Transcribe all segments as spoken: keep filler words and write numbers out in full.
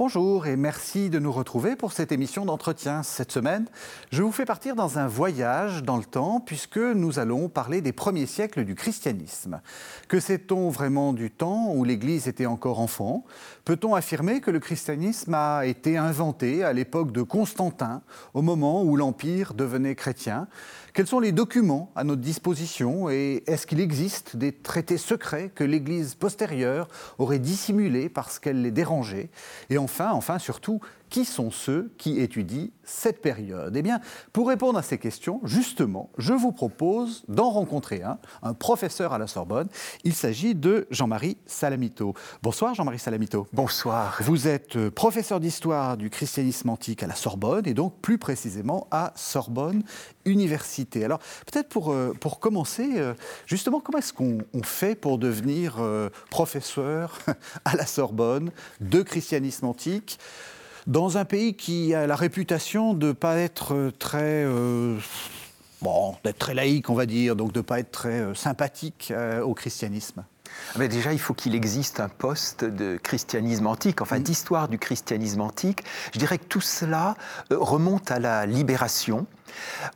Bonjour et merci de nous retrouver pour cette émission d'entretien. Cette semaine, je vous fais partir dans un voyage dans le temps puisque nous allons parler des premiers siècles du christianisme. Que sait-on vraiment du temps où l'Église était encore enfant ? Peut-on affirmer que le christianisme a été inventé à l'époque de Constantin, au moment où l'Empire devenait chrétien ? Quels sont les documents à notre disposition et est-ce qu'il existe des traités secrets que l'Église postérieure aurait dissimulés parce qu'elle les dérangeait ? Et enfin, enfin surtout, qui sont ceux qui étudient cette période ? Eh bien, pour répondre à ces questions, justement, je vous propose d'en rencontrer un, un professeur à la Sorbonne. Il s'agit de Jean-Marie Salamito. Bonsoir Jean-Marie Salamito. Bonsoir. Vous êtes professeur d'histoire du christianisme antique à la Sorbonne et donc plus précisément à Sorbonne Université. Alors, peut-être pour, pour commencer, justement, comment est-ce qu'on on fait pour devenir professeur à la Sorbonne de christianisme antique ? Dans un pays qui a la réputation de ne pas être très, euh, bon, d'être très laïque, on va dire, donc de ne pas être très euh, sympathique euh, au christianisme. Mais déjà, il faut qu'il existe un poste de christianisme antique, enfin d'histoire du christianisme antique. Je dirais que tout cela remonte à la Libération,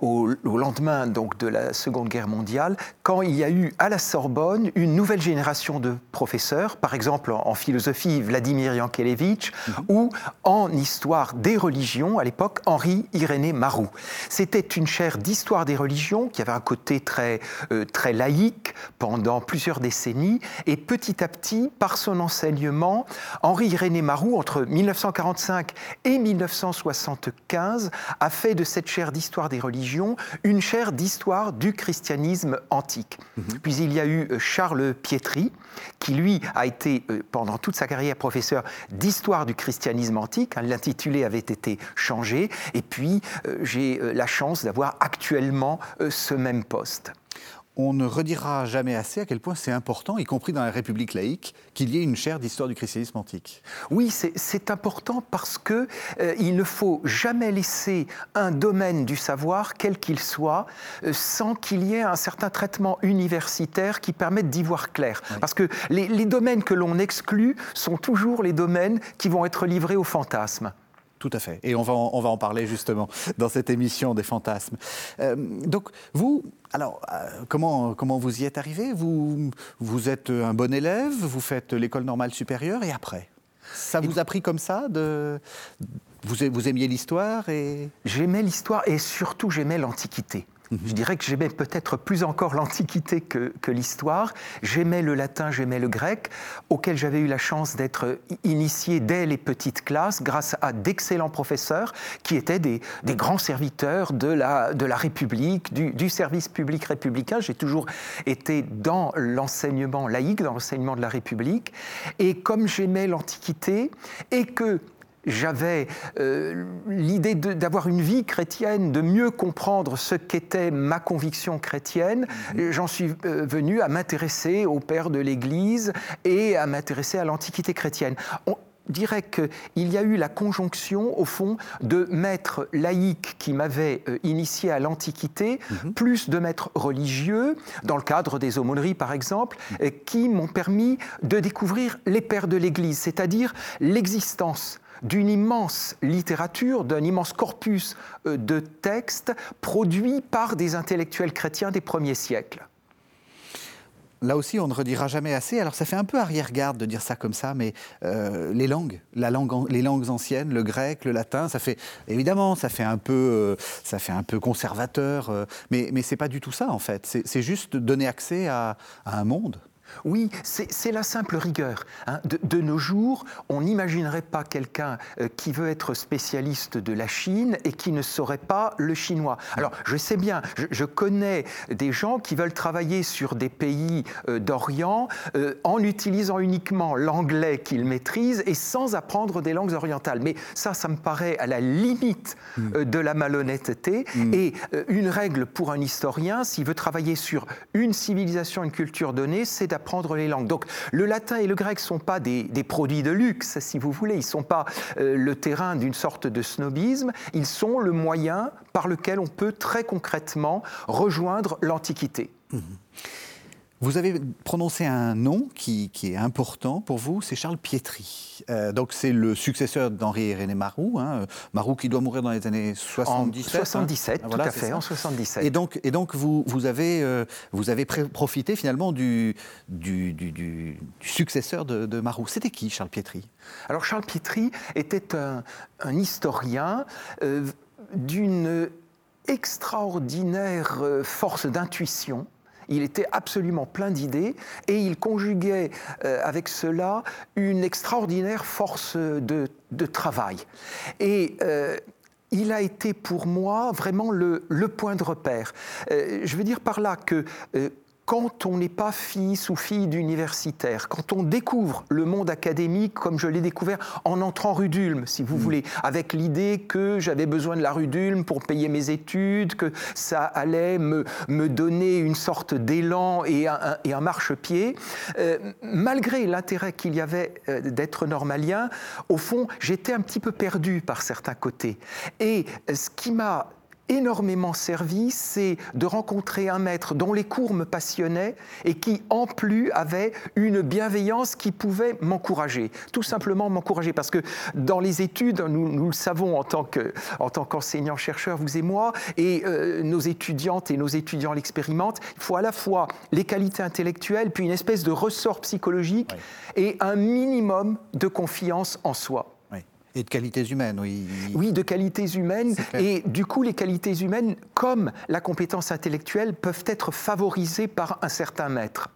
au, au lendemain donc, de la Seconde Guerre mondiale, quand il y a eu à la Sorbonne une nouvelle génération de professeurs, par exemple en, en philosophie Vladimir Jankélévitch, mmh. ou en histoire des religions, à l'époque Henri-Irénée Marrou. C'était une chaire d'histoire des religions qui avait un côté très, euh, très laïque pendant plusieurs décennies, et petit à petit, par son enseignement, Henri-Irénée Marrou, entre mille neuf cent quarante-cinq et mille neuf cent soixante-quinze, a fait de cette chaire d'histoire des religions, une chaire d'histoire du christianisme antique. Mmh. Puis il y a eu Charles Pietri, qui lui a été, pendant toute sa carrière, professeur d'histoire du christianisme antique. L'intitulé avait été changé. Et puis, j'ai la chance d'avoir actuellement ce même poste. On ne redira jamais assez à quel point c'est important, y compris dans la République laïque, qu'il y ait une chaire d'histoire du christianisme antique. Oui, c'est, c'est important parce que euh, il ne faut jamais laisser un domaine du savoir, quel qu'il soit, euh, sans qu'il y ait un certain traitement universitaire qui permette d'y voir clair. Oui. Parce que les, les domaines que l'on exclut sont toujours les domaines qui vont être livrés aux fantasmes. Tout à fait. Et on va, en, on va en parler justement dans cette émission des fantasmes. Euh, donc vous, alors euh, comment, comment vous y êtes arrivé ? Vous, vous êtes un bon élève, vous faites l'école normale supérieure et après ? Ça vous a pris comme ça de... vous, vous aimiez l'histoire et... J'aimais l'histoire et surtout j'aimais l'Antiquité. Je dirais que j'aimais peut-être plus encore l'Antiquité que, que l'histoire. J'aimais le latin, j'aimais le grec, auquel j'avais eu la chance d'être initié dès les petites classes, grâce à d'excellents professeurs qui étaient des, des grands serviteurs de la, de la République, du, du service public républicain. J'ai toujours été dans l'enseignement laïque, dans l'enseignement de la République. Et comme j'aimais l'Antiquité et que... J'avais euh, l'idée de, d'avoir une vie chrétienne, de mieux comprendre ce qu'était ma conviction chrétienne. Mmh. J'en suis euh, venu à m'intéresser aux pères de l'Église et à m'intéresser à l'Antiquité chrétienne. On dirait qu'il y a eu la conjonction, au fond, de maîtres laïques qui m'avaient euh, initié à l'Antiquité, mmh. plus de maîtres religieux, dans le cadre des aumôneries par exemple, mmh. qui m'ont permis de découvrir les pères de l'Église, c'est-à-dire l'existence d'une immense littérature, d'un immense corpus de textes produits par des intellectuels chrétiens des premiers siècles. Là aussi, on ne redira jamais assez. Alors, ça fait un peu arrière-garde de dire ça comme ça, mais euh, les langues, la langue, les langues anciennes, le grec, le latin, ça fait évidemment, ça fait un peu, euh, ça fait un peu conservateur, euh, mais mais c'est pas du tout ça en fait. C'est, c'est juste donner accès à, à un monde. Oui, c'est, c'est la simple rigueur. Hein. De, de nos jours, on n'imaginerait pas quelqu'un euh, qui veut être spécialiste de la Chine et qui ne saurait pas le chinois. Alors, je sais bien, je, je connais des gens qui veulent travailler sur des pays euh, d'Orient euh, en utilisant uniquement l'anglais qu'ils maîtrisent et sans apprendre des langues orientales. Mais ça, ça me paraît à la limite euh, de la malhonnêteté. Mmh. Et euh, une règle pour un historien, s'il veut travailler sur une civilisation, une culture donnée, c'est d'apprendre apprendre les langues. Donc le latin et le grec ne sont pas des, des produits de luxe, si vous voulez. Ils ne sont pas euh, le terrain d'une sorte de snobisme. Ils sont le moyen par lequel on peut très concrètement rejoindre l'Antiquité. Mmh. Vous avez prononcé un nom qui, qui est important pour vous, c'est Charles Pietri. Euh, donc c'est le successeur d'Henri-Irénée Marrou, hein, Marrou qui doit mourir dans les années soixante-dix-sept. En soixante-dix-sept, hein. Tout voilà, à fait, ça. En soixante-dix-sept. Et donc, et donc vous, vous avez, euh, vous avez pré- profité finalement du, du, du, du, du successeur de, de Marrou. C'était qui Charles Pietri ? Alors Charles Pietri était un, un historien euh, d'une extraordinaire force d'intuition. Il était absolument plein d'idées et il conjuguait euh, avec cela une extraordinaire force de, de travail. Et euh, il a été pour moi vraiment le, le point de repère. Euh, je veux dire par là que euh, quand on n'est pas fils ou fille d'universitaire, quand on découvre le monde académique comme je l'ai découvert en entrant rue d'Ulm, si vous mmh. voulez, avec l'idée que j'avais besoin de la rue d'Ulm pour payer mes études, que ça allait me, me donner une sorte d'élan et un, un, et un marchepied, euh, malgré l'intérêt qu'il y avait euh, d'être normalien, au fond, j'étais un petit peu perdu par certains côtés. Et euh, ce qui m'a énormément servi, c'est de rencontrer un maître dont les cours me passionnaient et qui, en plus, avait une bienveillance qui pouvait m'encourager, tout simplement m'encourager. Parce que dans les études, nous, nous le savons en tant que, en tant qu'enseignants-chercheurs, vous et moi, et euh, nos étudiantes et nos étudiants l'expérimentent, il faut à la fois les qualités intellectuelles, puis une espèce de ressort psychologique oui. et un minimum de confiance en soi. Et de qualités humaines, oui. Oui, de qualités humaines. Et du coup, les qualités humaines, comme la compétence intellectuelle, peuvent être favorisées par un certain maître.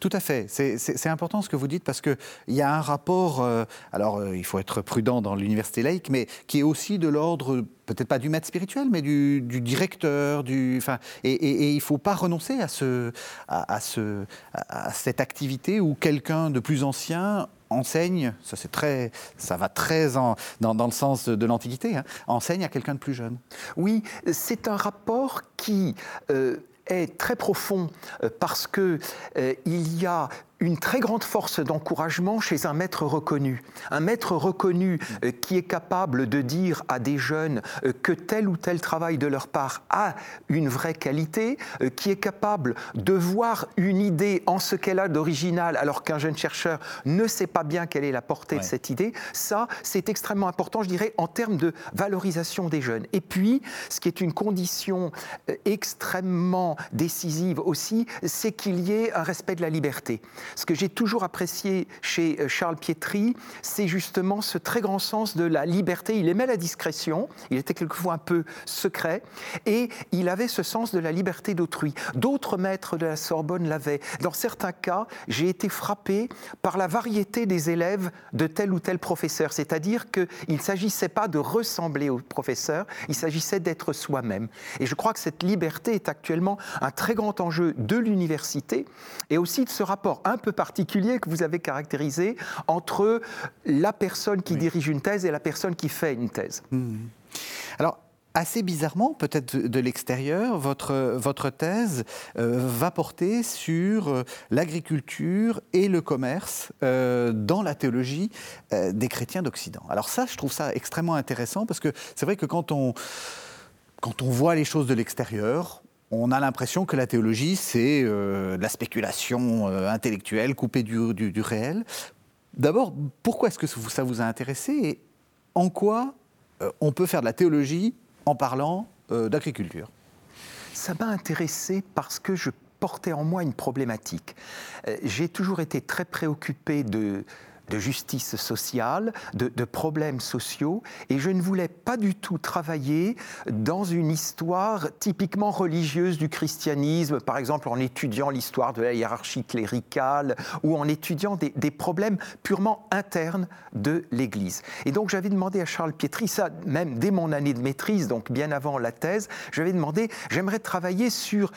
Tout à fait. C'est, c'est, c'est important ce que vous dites parce qu'il y a un rapport, euh, alors euh, il faut être prudent dans l'université laïque, mais qui est aussi de l'ordre, peut-être pas du maître spirituel, mais du, du directeur, du, enfin, et, et, et il ne faut pas renoncer à, ce, à, à, ce, à cette activité où quelqu'un de plus ancien enseigne, ça, c'est très, ça va très en, dans, dans le sens de l'Antiquité, hein, enseigne à quelqu'un de plus jeune. Oui, c'est un rapport qui euh, est très profond euh, parce qu'il euh, y a une très grande force d'encouragement chez un maître reconnu. Un maître reconnu euh, qui est capable de dire à des jeunes euh, que tel ou tel travail de leur part a une vraie qualité, euh, qui est capable de voir une idée en ce qu'elle a d'original, alors qu'un jeune chercheur ne sait pas bien quelle est la portée ouais. de cette idée. Ça, c'est extrêmement important, je dirais, en termes de valorisation des jeunes. Et puis, ce qui est une condition euh, extrêmement décisive aussi, c'est qu'il y ait un respect de la liberté. Ce que j'ai toujours apprécié chez Charles Pietri, c'est justement ce très grand sens de la liberté. Il aimait la discrétion, il était quelquefois un peu secret, et il avait ce sens de la liberté d'autrui. D'autres maîtres de la Sorbonne l'avaient. Dans certains cas, j'ai été frappé par la variété des élèves de tel ou tel professeur. C'est-à-dire qu'il ne s'agissait pas de ressembler au professeur, il s'agissait d'être soi-même. Et je crois que cette liberté est actuellement un très grand enjeu de l'université, et aussi de ce rapport un peu particulier que vous avez caractérisé entre la personne qui oui. dirige une thèse et la personne qui fait une thèse. Mmh. Alors, assez bizarrement, peut-être de l'extérieur, votre, votre thèse euh, va porter sur l'agriculture et le commerce euh, dans la théologie euh, des chrétiens d'Occident. Alors ça, je trouve ça extrêmement intéressant parce que c'est vrai que quand on, quand on voit les choses de l'extérieur, on a l'impression que la théologie, c'est euh, la spéculation euh, intellectuelle coupée du, du, du réel. D'abord, pourquoi est-ce que ça vous a intéressé et en quoi euh, on peut faire de la théologie en parlant euh, d'agriculture ? Ça m'a intéressé parce que je portais en moi une problématique. Euh, j'ai toujours été très préoccupé de... de justice sociale, de, de problèmes sociaux, et je ne voulais pas du tout travailler dans une histoire typiquement religieuse du christianisme, par exemple en étudiant l'histoire de la hiérarchie cléricale ou en étudiant des, des problèmes purement internes de l'Église. Et donc j'avais demandé à Charles Pietri, ça même dès mon année de maîtrise, donc bien avant la thèse, j'avais demandé, j'aimerais travailler sur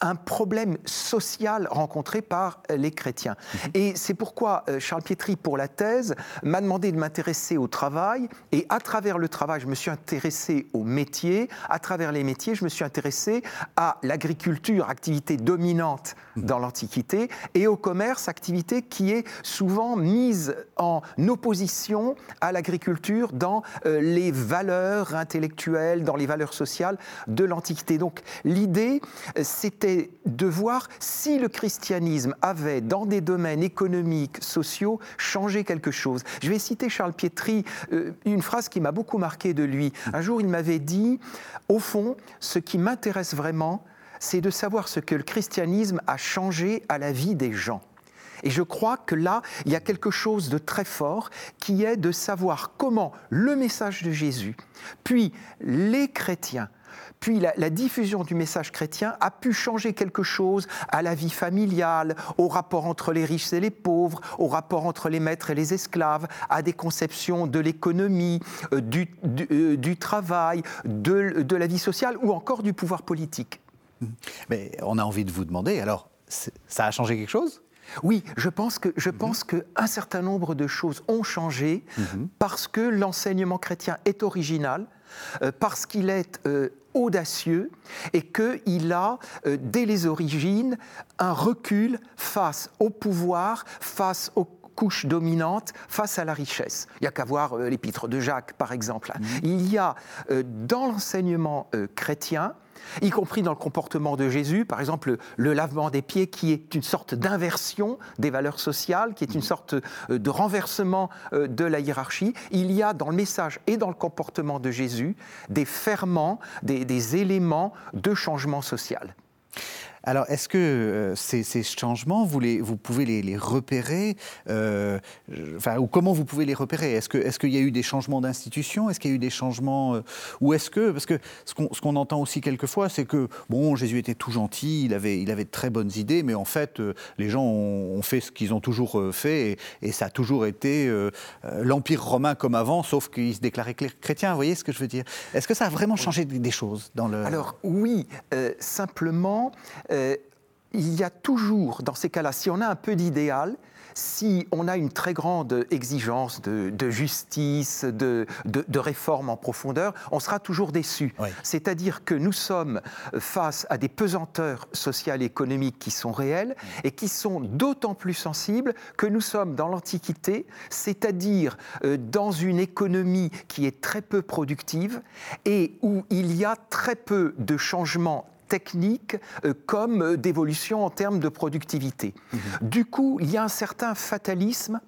un problème social rencontré par les chrétiens. Et c'est pourquoi Charles Pietri, pour la thèse, m'a demandé de m'intéresser au travail, et à travers le travail, je me suis intéressé aux métiers, à travers les métiers, je me suis intéressé à l'agriculture, activité dominante dans l'Antiquité, et au commerce, activité qui est souvent mise en opposition à l'agriculture dans les valeurs intellectuelles, dans les valeurs sociales de l'Antiquité. Donc l'idée, c'était c'était de voir si le christianisme avait, dans des domaines économiques, sociaux, changé quelque chose. Je vais citer Charles Pietri, euh, une phrase qui m'a beaucoup marqué de lui. Un jour, il m'avait dit « Au fond, ce qui m'intéresse vraiment, c'est de savoir ce que le christianisme a changé à la vie des gens ». Et je crois que là, il y a quelque chose de très fort qui est de savoir comment le message de Jésus, puis les chrétiens, puis la, la diffusion du message chrétien a pu changer quelque chose à la vie familiale, au rapport entre les riches et les pauvres, au rapport entre les maîtres et les esclaves, à des conceptions de l'économie, euh, du, du, euh, du travail, de, de la vie sociale ou encore du pouvoir politique. Mais on a envie de vous demander, alors, ça a changé quelque chose ? Oui, je pense que je pense que un certain nombre de choses ont changé mm-hmm. parce que l'enseignement chrétien est original, euh, parce qu'il est euh, audacieux et qu'il a, euh, dès les origines, un recul face au pouvoir, face aux couches dominantes, face à la richesse. Il n'y a qu'à voir euh, l'épître de Jacques, par exemple. Mm-hmm. Il y a, euh, dans l'enseignement euh, chrétien, y compris dans le comportement de Jésus, par exemple le lavement des pieds qui est une sorte d'inversion des valeurs sociales, qui est une sorte de renversement de la hiérarchie. Il y a dans le message et dans le comportement de Jésus des ferments, des, des éléments de changement social. Alors, est-ce que euh, ces, ces changements, vous, les, vous pouvez les, les repérer euh, enfin, ou comment vous pouvez les repérer ? Est-ce que, est-ce qu'il y a eu des changements d'institutions ? Est-ce qu'il y a eu des changements euh, Ou est-ce que... Parce que ce qu'on, ce qu'on entend aussi quelquefois, c'est que, bon, Jésus était tout gentil, il avait, il avait de très bonnes idées, mais en fait, euh, les gens ont, ont fait ce qu'ils ont toujours fait et, et ça a toujours été euh, l'Empire romain comme avant, sauf qu'ils se déclaraient chrétiens, vous voyez ce que je veux dire ? Est-ce que ça a vraiment changé des choses dans le... Alors, oui, euh, simplement... Euh, il y a toujours, dans ces cas-là, si on a un peu d'idéal, si on a une très grande exigence de, de justice, de, de, de réforme en profondeur, on sera toujours déçu. Oui. C'est-à-dire que nous sommes face à des pesanteurs sociales et économiques qui sont réelles et qui sont d'autant plus sensibles que nous sommes dans l'Antiquité, c'est-à-dire dans une économie qui est très peu productive et où il y a très peu de changements techniques euh, comme d'évolution en termes de productivité. Mmh. Du coup, il y a un certain fatalisme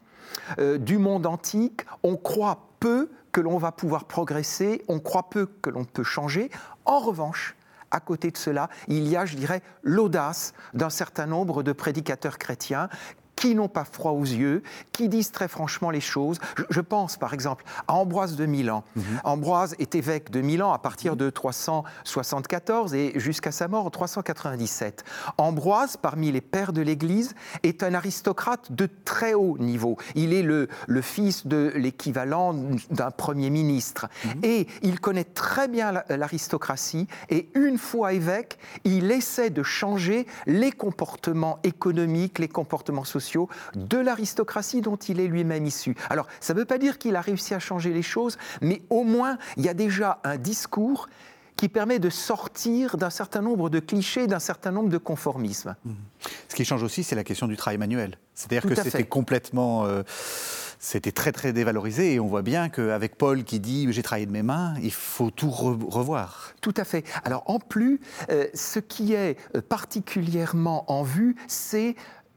euh, du monde antique. On croit peu que l'on va pouvoir progresser, on croit peu que l'on peut changer. En revanche, à côté de cela, il y a, je dirais, l'audace d'un certain nombre de prédicateurs chrétiens qui n'ont pas froid aux yeux, qui disent très franchement les choses. Je, je pense, par exemple, à Ambroise de Milan. Mmh. Ambroise est évêque de Milan à partir de trois cent soixante-quatorze et jusqu'à sa mort en trois cent quatre-vingt-dix-sept. Ambroise, parmi les pères de l'Église, est un aristocrate de très haut niveau. Il est le, le fils de l'équivalent d'un premier ministre. Mmh. Et il connaît très bien l'aristocratie. Et une fois évêque, il essaie de changer les comportements économiques, les comportements sociaux, de l'aristocratie dont il est lui-même issu. Alors, ça ne veut pas dire qu'il a réussi à changer les choses, mais au moins, il y a déjà un discours qui permet de sortir d'un certain nombre de clichés, d'un certain nombre de conformismes. Mmh. Ce qui change aussi, c'est la question du travail manuel. C'est-à-dire Tout que à c'était fait. complètement... Euh... C'était très, très dévalorisé et on voit bien qu'avec Paul qui dit « j'ai travaillé de mes mains », il faut tout re- revoir. Tout à fait. Alors, en plus, euh, ce qui est particulièrement en vue, c'est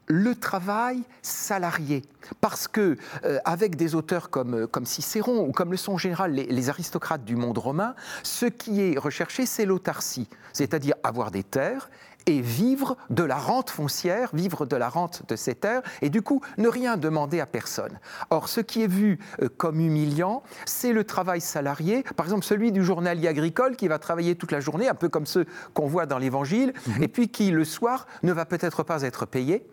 le travail salarié, parce que euh, avec des auteurs comme, comme Cicéron ou comme le sont en général les, les aristocrates du monde romain, ce qui est recherché, c'est l'autarcie, c'est-à-dire avoir des terres et vivre de la rente foncière, vivre de la rente de ces terres, et du coup, ne rien demander à personne. Or, ce qui est vu comme humiliant, c'est le travail salarié, par exemple celui du journalier agricole qui va travailler toute la journée, un peu comme ceux qu'on voit dans l'Évangile, mmh. et puis qui, le soir, ne va peut-être pas être payé,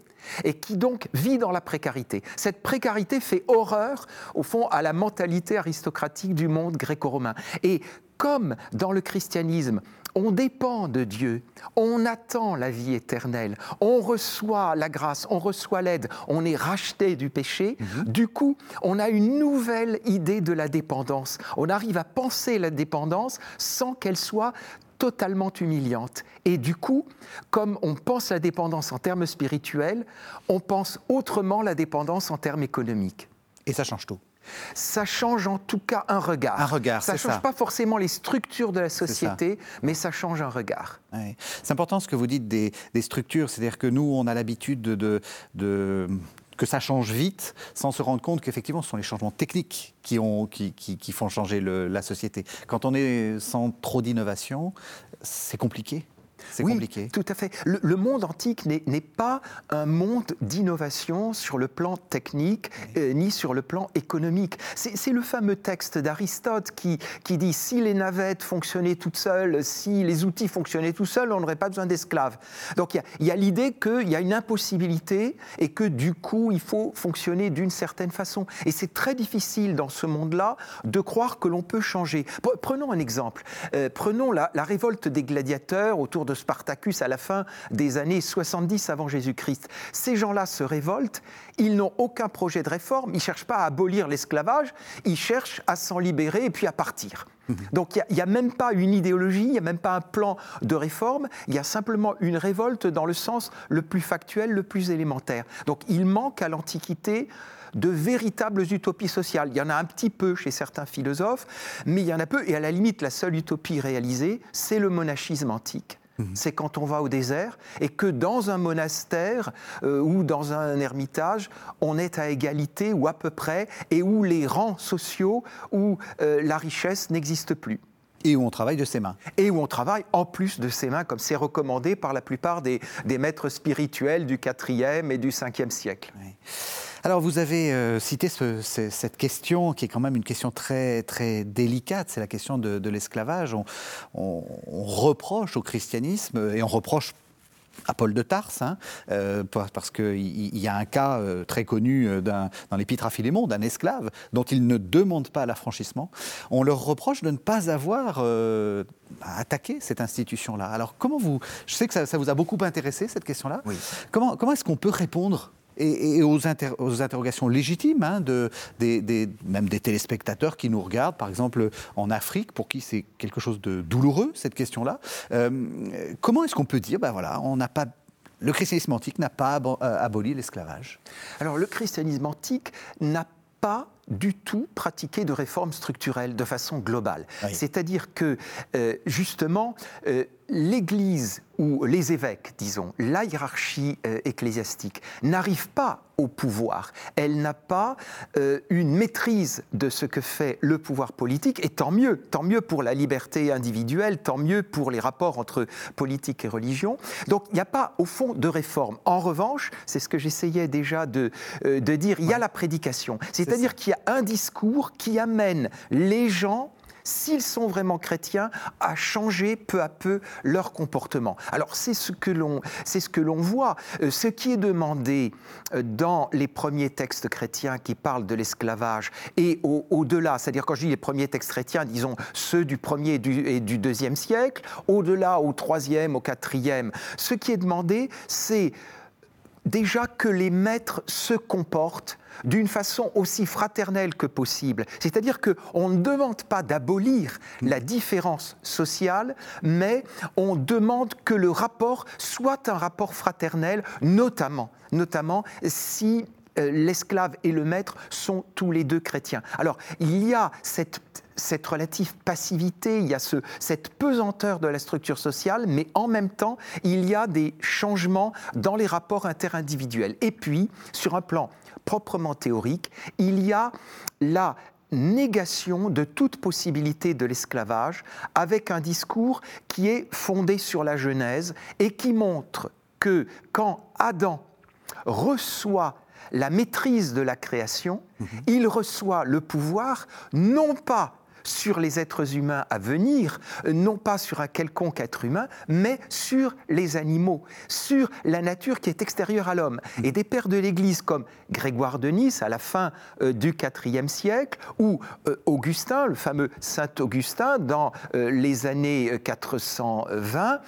et qui donc vit dans la précarité. Cette précarité fait horreur, au fond, à la mentalité aristocratique du monde gréco-romain. Et comme dans le christianisme, on dépend de Dieu, on attend la vie éternelle, on reçoit la grâce, on reçoit l'aide, on est racheté du péché. Mmh. Du coup, on a une nouvelle idée de la dépendance. On arrive à penser la dépendance sans qu'elle soit totalement humiliante. Et du coup, comme on pense la dépendance en termes spirituels, on pense autrement la dépendance en termes économiques. Et ça change tout. Ça change en tout cas un regard. Un regard, ça c'est change ça. Pas forcément les structures de la société, ça. Mais ça change un regard. Ouais. C'est important ce que vous dites des, des structures, c'est-à-dire que nous, on a l'habitude de, de, de que ça change vite, sans se rendre compte qu'effectivement, ce sont les changements techniques qui, ont, qui, qui, qui font changer le, la société. Quand on est sans trop d'innovation, c'est compliqué. C'est oui, compliqué. Tout à fait. Le, le monde antique n'est, n'est pas un monde d'innovation sur le plan technique oui. euh, ni sur le plan économique. C'est, c'est le fameux texte d'Aristote qui, qui dit « si les navettes fonctionnaient toutes seules, si les outils fonctionnaient tout seuls, on n'aurait pas besoin d'esclaves ». Donc il y, y a l'idée qu'il y a une impossibilité et que du coup il faut fonctionner d'une certaine façon. Et c'est très difficile dans ce monde-là de croire que l'on peut changer. Prenons un exemple. Euh, prenons la, la révolte des gladiateurs autour de de Spartacus à la fin des années soixante-dix avant Jésus-Christ. Ces gens-là se révoltent, ils n'ont aucun projet de réforme, ils ne cherchent pas à abolir l'esclavage, ils cherchent à s'en libérer et puis à partir. Donc il n'y a, a même pas une idéologie, il n'y a même pas un plan de réforme, il y a simplement une révolte dans le sens le plus factuel, le plus élémentaire. Donc il manque à l'Antiquité de véritables utopies sociales. Il y en a un petit peu chez certains philosophes, mais il y en a peu, et à la limite la seule utopie réalisée, c'est le monachisme antique. C'est quand on va au désert et que dans un monastère euh, ou dans un ermitage, on est à égalité ou à peu près et où les rangs sociaux, où euh, la richesse n'existe plus. Et où on travaille de ses mains. Et où on travaille en plus de ses mains, comme c'est recommandé par la plupart des, des maîtres spirituels du quatrième et du cinquième siècle. Oui. Alors vous avez euh, cité ce, ce, cette question qui est quand même une question très, très délicate, c'est la question de, de l'esclavage. On, on, on reproche au christianisme et on reproche à Paul de Tarse, hein, euh, parce qu'il y a un cas euh, très connu d'un, dans l'Épître à Philémon, d'un esclave dont il ne demande pas l'affranchissement. On leur reproche de ne pas avoir euh, attaqué cette institution-là. Alors comment vous... Je sais que ça, ça vous a beaucoup intéressé, cette question-là. Oui. Comment, comment est-ce qu'on peut répondre et, et aux, inter- aux interrogations légitimes, hein, de, des, des, même des téléspectateurs qui nous regardent, par exemple en Afrique, pour qui c'est quelque chose de douloureux, cette question-là. Euh, comment est-ce qu'on peut dire, ben voilà, on n'a pas... le christianisme antique n'a pas ab- aboli l'esclavage ? Alors le christianisme antique n'a pas du tout pratiquer de réformes structurelles de façon globale. Oui. C'est-à-dire que, euh, justement, euh, l'Église ou les évêques, disons, la hiérarchie euh, ecclésiastique, n'arrive pas au pouvoir. Elle n'a pas euh, une maîtrise de ce que fait le pouvoir politique, et tant mieux, tant mieux pour la liberté individuelle, tant mieux pour les rapports entre politique et religion. Donc, il n'y a pas, au fond, de réforme. En revanche, c'est ce que j'essayais déjà de, euh, de dire, il y a la prédication. C'est-à-dire c'est qu'il y a un discours qui amène les gens, s'ils sont vraiment chrétiens, à changer peu à peu leur comportement. Alors c'est ce que l'on, c'est ce que l'on voit. Ce qui est demandé dans les premiers textes chrétiens qui parlent de l'esclavage et au, au-delà, c'est-à-dire quand je dis les premiers textes chrétiens, disons ceux du premier et du, et du deuxième siècle, au-delà au troisième, au quatrième, ce qui est demandé, c'est déjà que les maîtres se comportent d'une façon aussi fraternelle que possible. C'est-à-dire qu'on ne demande pas d'abolir la différence sociale, mais on demande que le rapport soit un rapport fraternel, notamment, notamment si euh, l'esclave et le maître sont tous les deux chrétiens. Alors, il y a cette... cette relative passivité, il y a ce, cette pesanteur de la structure sociale, mais en même temps, il y a des changements dans les rapports interindividuels. Et puis, sur un plan proprement théorique, il y a la négation de toute possibilité de l'esclavage avec un discours qui est fondé sur la Genèse et qui montre que quand Adam reçoit la maîtrise de la création, mmh. il reçoit le pouvoir non pas sur les êtres humains à venir, non pas sur un quelconque être humain, mais sur les animaux, sur la nature qui est extérieure à l'homme. Mmh. Et des pères de l'Église comme Grégoire de Nice, à la fin euh, du quatrième siècle, ou euh, Augustin, le fameux saint Augustin, dans euh, les années quatre cent vingt,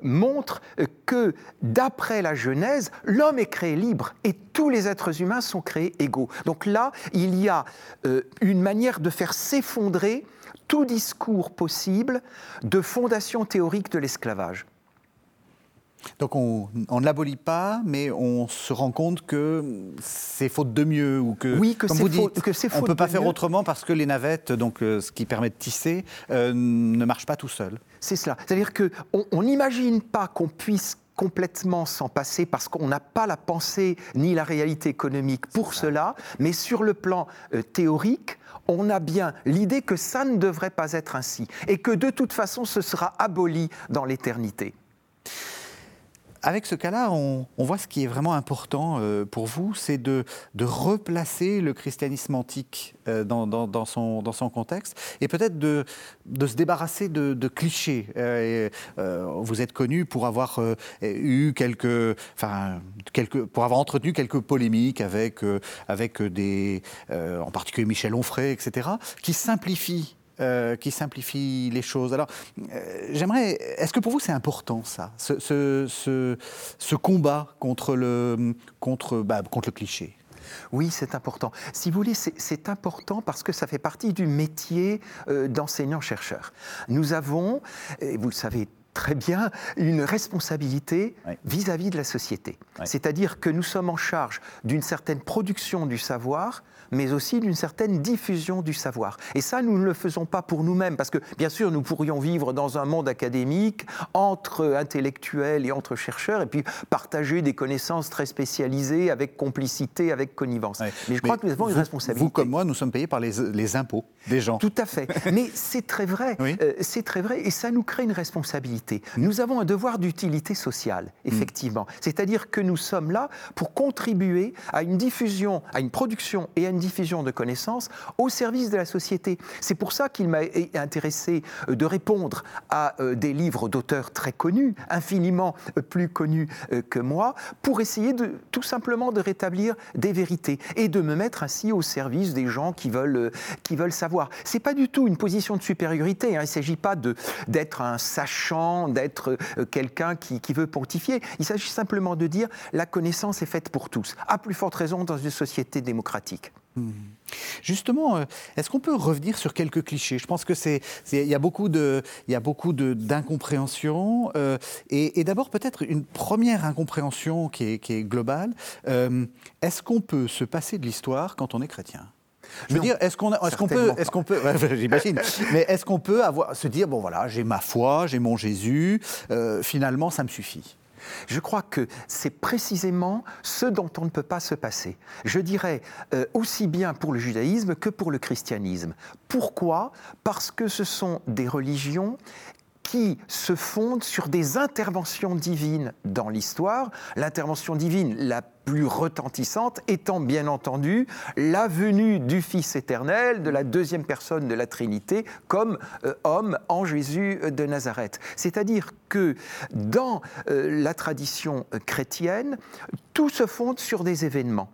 montre euh, que, d'après la Genèse, l'homme est créé libre et tous les êtres humains sont créés égaux. Donc là, il y a euh, une manière de faire s'effondrer tout discours possible de fondation théorique de l'esclavage. Donc on, on ne l'abolit pas, mais on se rend compte que c'est faute de mieux, ou que, oui, que comme vous faute, dites, que c'est on ne peut pas faire mieux. Autrement parce que les navettes, donc euh, ce qui permet de tisser, euh, ne marchent pas tout seuls. C'est cela. C'est-à-dire qu'on n'imagine pas qu'on puisse complètement s'en passer parce qu'on n'a pas la pensée ni la réalité économique pour cela, mais sur le plan euh, théorique, on a bien l'idée que ça ne devrait pas être ainsi et que de toute façon ce sera aboli dans l'éternité. Avec ce cas-là, on, on voit ce qui est vraiment important euh, pour vous, c'est de, de replacer le christianisme antique euh, dans, dans, dans, son, dans son contexte et peut-être de, de se débarrasser de, de clichés. Euh, et, euh, vous êtes connu pour avoir euh, eu quelques, enfin, quelques, pour avoir entretenu quelques polémiques avec, euh, avec des, euh, en particulier Michel Onfray, et cetera, qui simplifient. Euh, qui simplifie les choses. Alors, euh, j'aimerais... Est-ce que pour vous, c'est important, ça, ce, ce, ce, ce combat contre le, contre, bah, contre le cliché ? Oui, c'est important. Si vous voulez, c'est, c'est important parce que ça fait partie du métier euh, d'enseignant-chercheur. Nous avons, et vous le savez très bien, une responsabilité oui. vis-à-vis de la société. Oui. C'est-à-dire que nous sommes en charge d'une certaine production du savoir, mais aussi d'une certaine diffusion du savoir. Et ça, nous ne le faisons pas pour nous-mêmes, parce que, bien sûr, nous pourrions vivre dans un monde académique, entre intellectuels et entre chercheurs, et puis partager des connaissances très spécialisées, avec complicité, avec connivence. Ouais. Mais je crois Mais que nous avons vous, une responsabilité. Vous, comme moi, nous sommes payés par les, les impôts des gens. Tout à fait. Mais c'est très vrai. Oui. Euh, c'est très vrai, et ça nous crée une responsabilité. Mmh. Nous avons un devoir d'utilité sociale, effectivement. Mmh. C'est-à-dire que nous sommes là pour contribuer à une diffusion, à une production et à une diffusion de connaissances au service de la société. C'est pour ça qu'il m'a intéressé de répondre à des livres d'auteurs très connus, infiniment plus connus que moi, pour essayer de, tout simplement de rétablir des vérités et de me mettre ainsi au service des gens qui veulent, qui veulent savoir. Ce n'est pas du tout une position de supériorité, hein. Il ne s'agit pas de, d'être un sachant, d'être quelqu'un qui, qui veut pontifier. Il s'agit simplement de dire la connaissance est faite pour tous, à plus forte raison dans une société démocratique. Justement, est-ce qu'on peut revenir sur quelques clichés ? Je pense que c'est, c'est, y a beaucoup de, y a beaucoup de, d'incompréhension. Euh, et, et d'abord, peut-être une première incompréhension qui est, qui est globale. Euh, est-ce qu'on peut se passer de l'histoire quand on est chrétien ? Je veux non, dire, est-ce qu'on, a, est-ce qu'on peut, est-ce qu'on peut, ouais, j'imagine, mais est-ce qu'on peut avoir, se dire, bon voilà, j'ai ma foi, j'ai mon Jésus, euh, finalement, ça me suffit ? Je crois que c'est précisément ce dont on ne peut pas se passer. Je dirais euh, aussi bien pour le judaïsme que pour le christianisme. Pourquoi ? Parce que ce sont des religions qui se fondent sur des interventions divines dans l'histoire. L'intervention divine la plus retentissante étant bien entendu la venue du Fils éternel, de la deuxième personne de la Trinité, comme euh, homme en Jésus de Nazareth. C'est-à-dire que dans euh, la tradition chrétienne, tout se fonde sur des événements.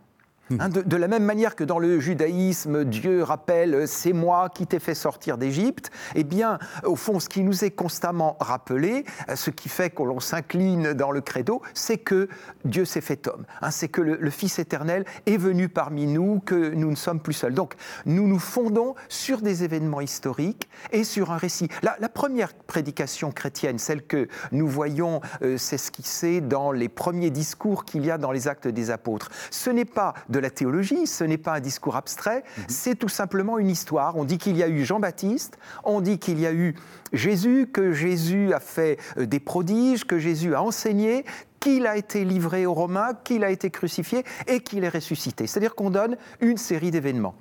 Hein, de, de la même manière que dans le judaïsme, Dieu rappelle « c'est moi qui t'ai fait sortir d'Égypte », eh bien, au fond, ce qui nous est constamment rappelé, ce qui fait que l'on s'incline dans le credo, c'est que Dieu s'est fait homme, hein, c'est que le, le Fils éternel est venu parmi nous, que nous ne sommes plus seuls. Donc, nous nous fondons sur des événements historiques et sur un récit. La, la première prédication chrétienne, celle que nous voyons euh, s'esquisser dans les premiers discours qu'il y a dans les Actes des Apôtres, ce n'est pas de la théologie, ce n'est pas un discours abstrait, mmh. c'est tout simplement une histoire. On dit qu'il y a eu Jean-Baptiste, on dit qu'il y a eu Jésus, que Jésus a fait des prodiges, que Jésus a enseigné, qu'il a été livré aux Romains, qu'il a été crucifié et qu'il est ressuscité. C'est-à-dire qu'on donne une série d'événements.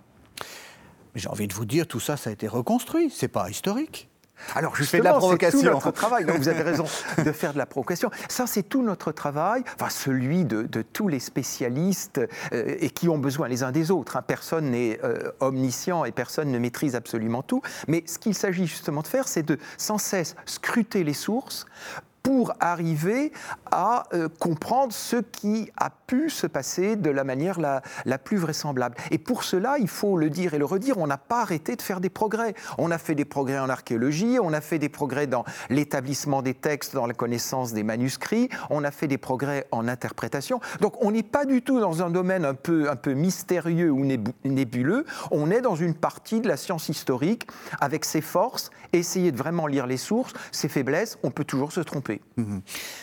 J'ai envie de vous dire, tout ça, ça a été reconstruit, c'est pas historique. Alors justement, de la provocation. C'est tout notre travail. Donc vous avez raison de faire de la provocation. Ça, c'est tout notre travail, enfin celui de, de tous les spécialistes euh, et qui ont besoin les uns des autres. Hein. Personne n'est euh, omniscient et personne ne maîtrise absolument tout. Mais ce qu'il s'agit justement de faire, c'est de sans cesse scruter les sources pour arriver à euh, comprendre ce qui a pu se passer de la manière la, la plus vraisemblable. Et pour cela, il faut le dire et le redire, on n'a pas arrêté de faire des progrès. On a fait des progrès en archéologie, on a fait des progrès dans l'établissement des textes, dans la connaissance des manuscrits, on a fait des progrès en interprétation. Donc on n'est pas du tout dans un domaine un peu, un peu mystérieux ou nébuleux, on est dans une partie de la science historique, avec ses forces, essayer de vraiment lire les sources, ses faiblesses, on peut toujours se tromper. Mmh.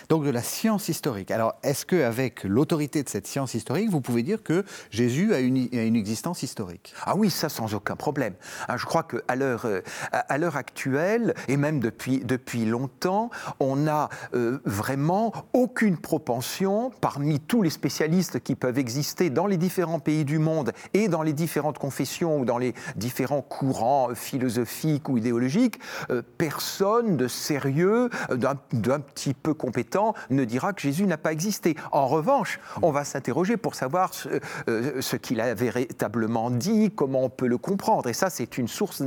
Donc de la science science historique. Alors, est-ce qu'avec l'autorité de cette science historique, vous pouvez dire que Jésus a une, a une existence historique? Ah oui, ça sans aucun problème. Hein, je crois qu'à l'heure, euh, à l'heure actuelle, et même depuis, depuis longtemps, on n'a euh, vraiment aucune propension, parmi tous les spécialistes qui peuvent exister dans les différents pays du monde et dans les différentes confessions ou dans les différents courants philosophiques ou idéologiques, euh, personne de sérieux, d'un, d'un petit peu compétent, ne dira que Jésus n'a pas existé. En revanche, on va s'interroger pour savoir ce, euh, ce qu'il a véritablement dit, comment on peut le comprendre. Et ça, c'est une source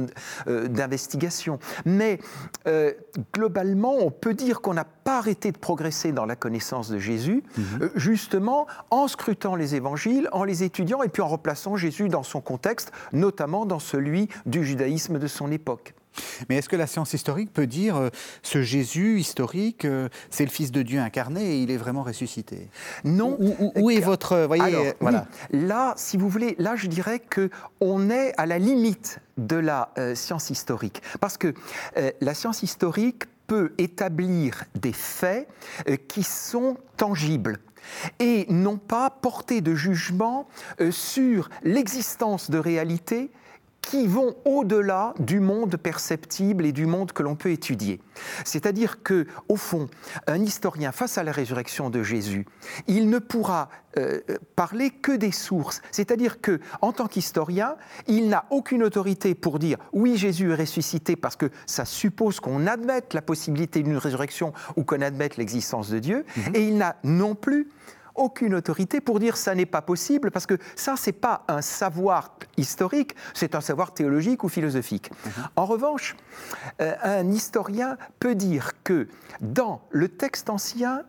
euh, d'investigation. Mais euh, globalement, on peut dire qu'on n'a pas arrêté de progresser dans la connaissance de Jésus, mmh. euh, justement en scrutant les évangiles, en les étudiant et puis en replaçant Jésus dans son contexte, notamment dans celui du judaïsme de son époque. Mais est-ce que la science historique peut dire euh, ce Jésus historique, euh, c'est le Fils de Dieu incarné et il est vraiment ressuscité? Non. Où, où, où est car... votre... Voyez, alors, voilà. Oui, là, si vous voulez, là je dirais qu'on est à la limite de la euh, science historique. Parce que euh, la science historique peut établir des faits euh, qui sont tangibles et non pas porter de jugement euh, sur l'existence de réalités qui vont au-delà du monde perceptible et du monde que l'on peut étudier. C'est-à-dire que, au fond, un historien face à la résurrection de Jésus, il ne pourra euh, parler que des sources. C'est-à-dire que, en tant qu'historien, il n'a aucune autorité pour dire oui, Jésus est ressuscité, parce que ça suppose qu'on admette la possibilité d'une résurrection ou qu'on admette l'existence de Dieu, mmh. et il n'a non plus aucune autorité pour dire ça n'est pas possible, parce que ça, c'est pas un savoir historique, c'est un savoir théologique ou philosophique. Mmh. En revanche, euh, un historien peut dire que dans le texte ancien,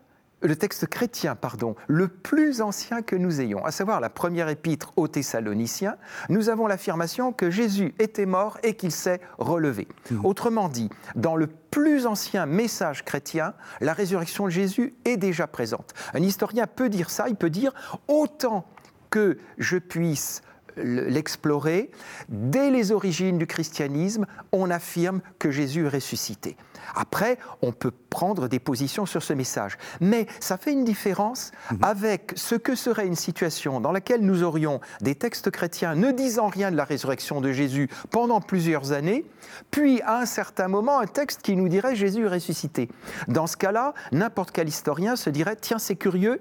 le texte chrétien, pardon, le plus ancien que nous ayons, à savoir la première épître aux Thessaloniciens, nous avons l'affirmation que Jésus était mort et qu'il s'est relevé. Mmh. Autrement dit, dans le plus ancien message chrétien, la résurrection de Jésus est déjà présente. Un historien peut dire ça, il peut dire autant que je puisse l'explorer, dès les origines du christianisme, on affirme que Jésus est ressuscité. Après, on peut prendre des positions sur ce message. Mais ça fait une différence mmh. avec ce que serait une situation dans laquelle nous aurions des textes chrétiens ne disant rien de la résurrection de Jésus pendant plusieurs années, puis à un certain moment, un texte qui nous dirait « Jésus est ressuscité ». Dans ce cas-là, n'importe quel historien se dirait « Tiens, c'est curieux,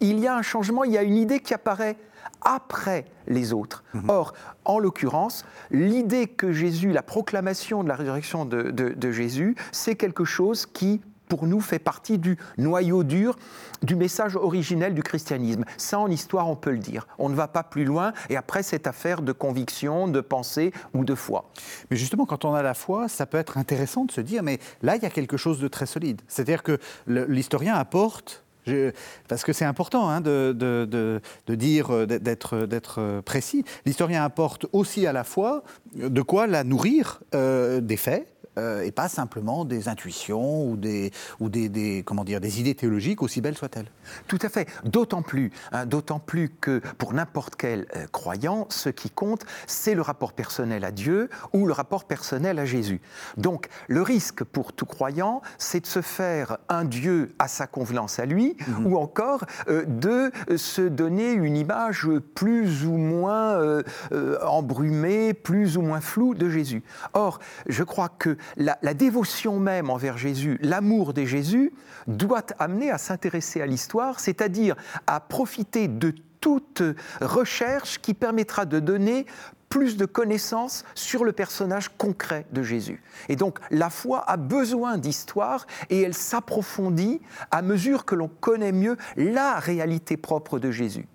il y a un changement, il y a une idée qui apparaît ». Après les autres. Mmh. Or, en l'occurrence, l'idée que Jésus, la proclamation de la résurrection de, de, de Jésus, c'est quelque chose qui, pour nous, fait partie du noyau dur, du message originel du christianisme. Ça, en histoire, on peut le dire. On ne va pas plus loin, et après, cette affaire de conviction, de pensée ou de foi. Mais justement, quand on a la foi, ça peut être intéressant de se dire, mais là, il y a quelque chose de très solide. C'est-à-dire que l'historien apporte... Je, parce que c'est important hein, de, de, de, de dire, d'être, d'être précis. L'historien apporte aussi à la fois de quoi la nourrir euh, des faits euh, et pas simplement des intuitions ou, des, ou des, des, comment dire, des idées théologiques, aussi belles soient-elles. Tout à fait. D'autant plus, hein, d'autant plus que pour n'importe quel euh, croyant, ce qui compte, c'est le rapport personnel à Dieu ou le rapport personnel à Jésus. Donc, le risque pour tout croyant, c'est de se faire un Dieu à sa convenance à lui, Mmh. ou encore euh, de se donner une image plus ou moins euh, euh, embrumée, plus ou moins floue de Jésus. Or, je crois que la, la dévotion même envers Jésus, l'amour de Jésus, doit amener à s'intéresser à l'histoire, c'est-à-dire à profiter de toute recherche qui permettra de donner plus de connaissances sur le personnage concret de Jésus. Et donc, la foi a besoin d'histoire et elle s'approfondit à mesure que l'on connaît mieux la réalité propre de Jésus.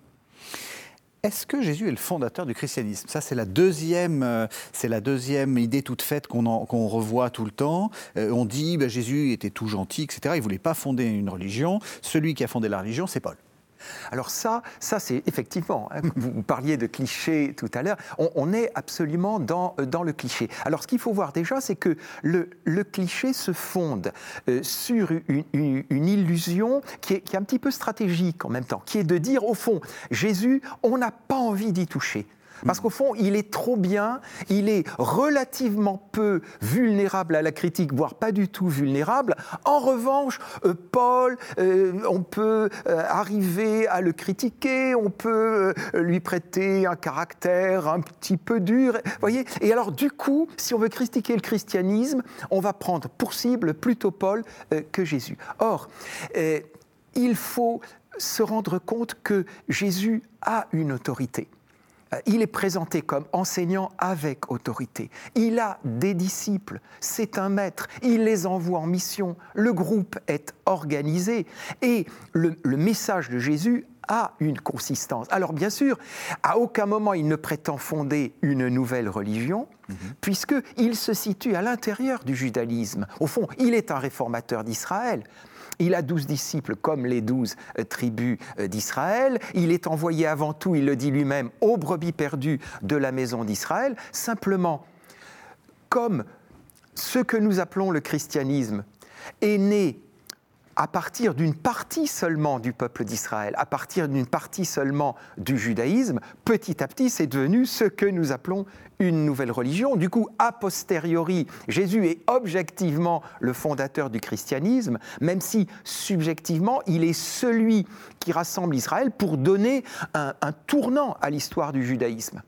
Est-ce que Jésus est le fondateur du christianisme? Ça, c'est la deuxième, c'est la deuxième idée toute faite qu'on, en, qu'on revoit tout le temps. Euh, on dit ben, Jésus était tout gentil, et cetera. Il ne voulait pas fonder une religion. Celui qui a fondé la religion, c'est Paul. Alors ça, ça c'est effectivement, hein, vous parliez de cliché tout à l'heure, on, on est absolument dans, dans le cliché. Alors ce qu'il faut voir déjà, c'est que le, le cliché se fonde euh, sur une, une, une illusion qui est, qui est un petit peu stratégique en même temps, qui est de dire au fond, Jésus, on n'a pas envie d'y toucher. Parce qu'au fond, il est trop bien, il est relativement peu vulnérable à la critique, voire pas du tout vulnérable. En revanche, euh, Paul, euh, on peut euh, arriver à le critiquer, on peut euh, lui prêter un caractère un petit peu dur. Voyez ? Et alors, du coup, si on veut critiquer le christianisme, on va prendre pour cible plutôt Paul euh, que Jésus. Or, euh, il faut se rendre compte que Jésus a une autorité. Il est présenté comme enseignant avec autorité. Il a des disciples, c'est un maître, il les envoie en mission, le groupe est organisé et le, le message de Jésus a une consistance. Alors bien sûr, à aucun moment il ne prétend fonder une nouvelle religion, mmh. puisqu'il se situe à l'intérieur du judaïsme. Au fond, il est un réformateur d'Israël. Il a douze disciples comme les douze tribus d'Israël. Il est envoyé avant tout, il le dit lui-même, aux brebis perdues de la maison d'Israël. Simplement, comme ce que nous appelons le christianisme est né à partir d'une partie seulement du peuple d'Israël, à partir d'une partie seulement du judaïsme, petit à petit, c'est devenu ce que nous appelons une nouvelle religion. Du coup, a posteriori, Jésus est objectivement le fondateur du christianisme, même si subjectivement, il est celui qui rassemble Israël pour donner un, un tournant à l'histoire du judaïsme.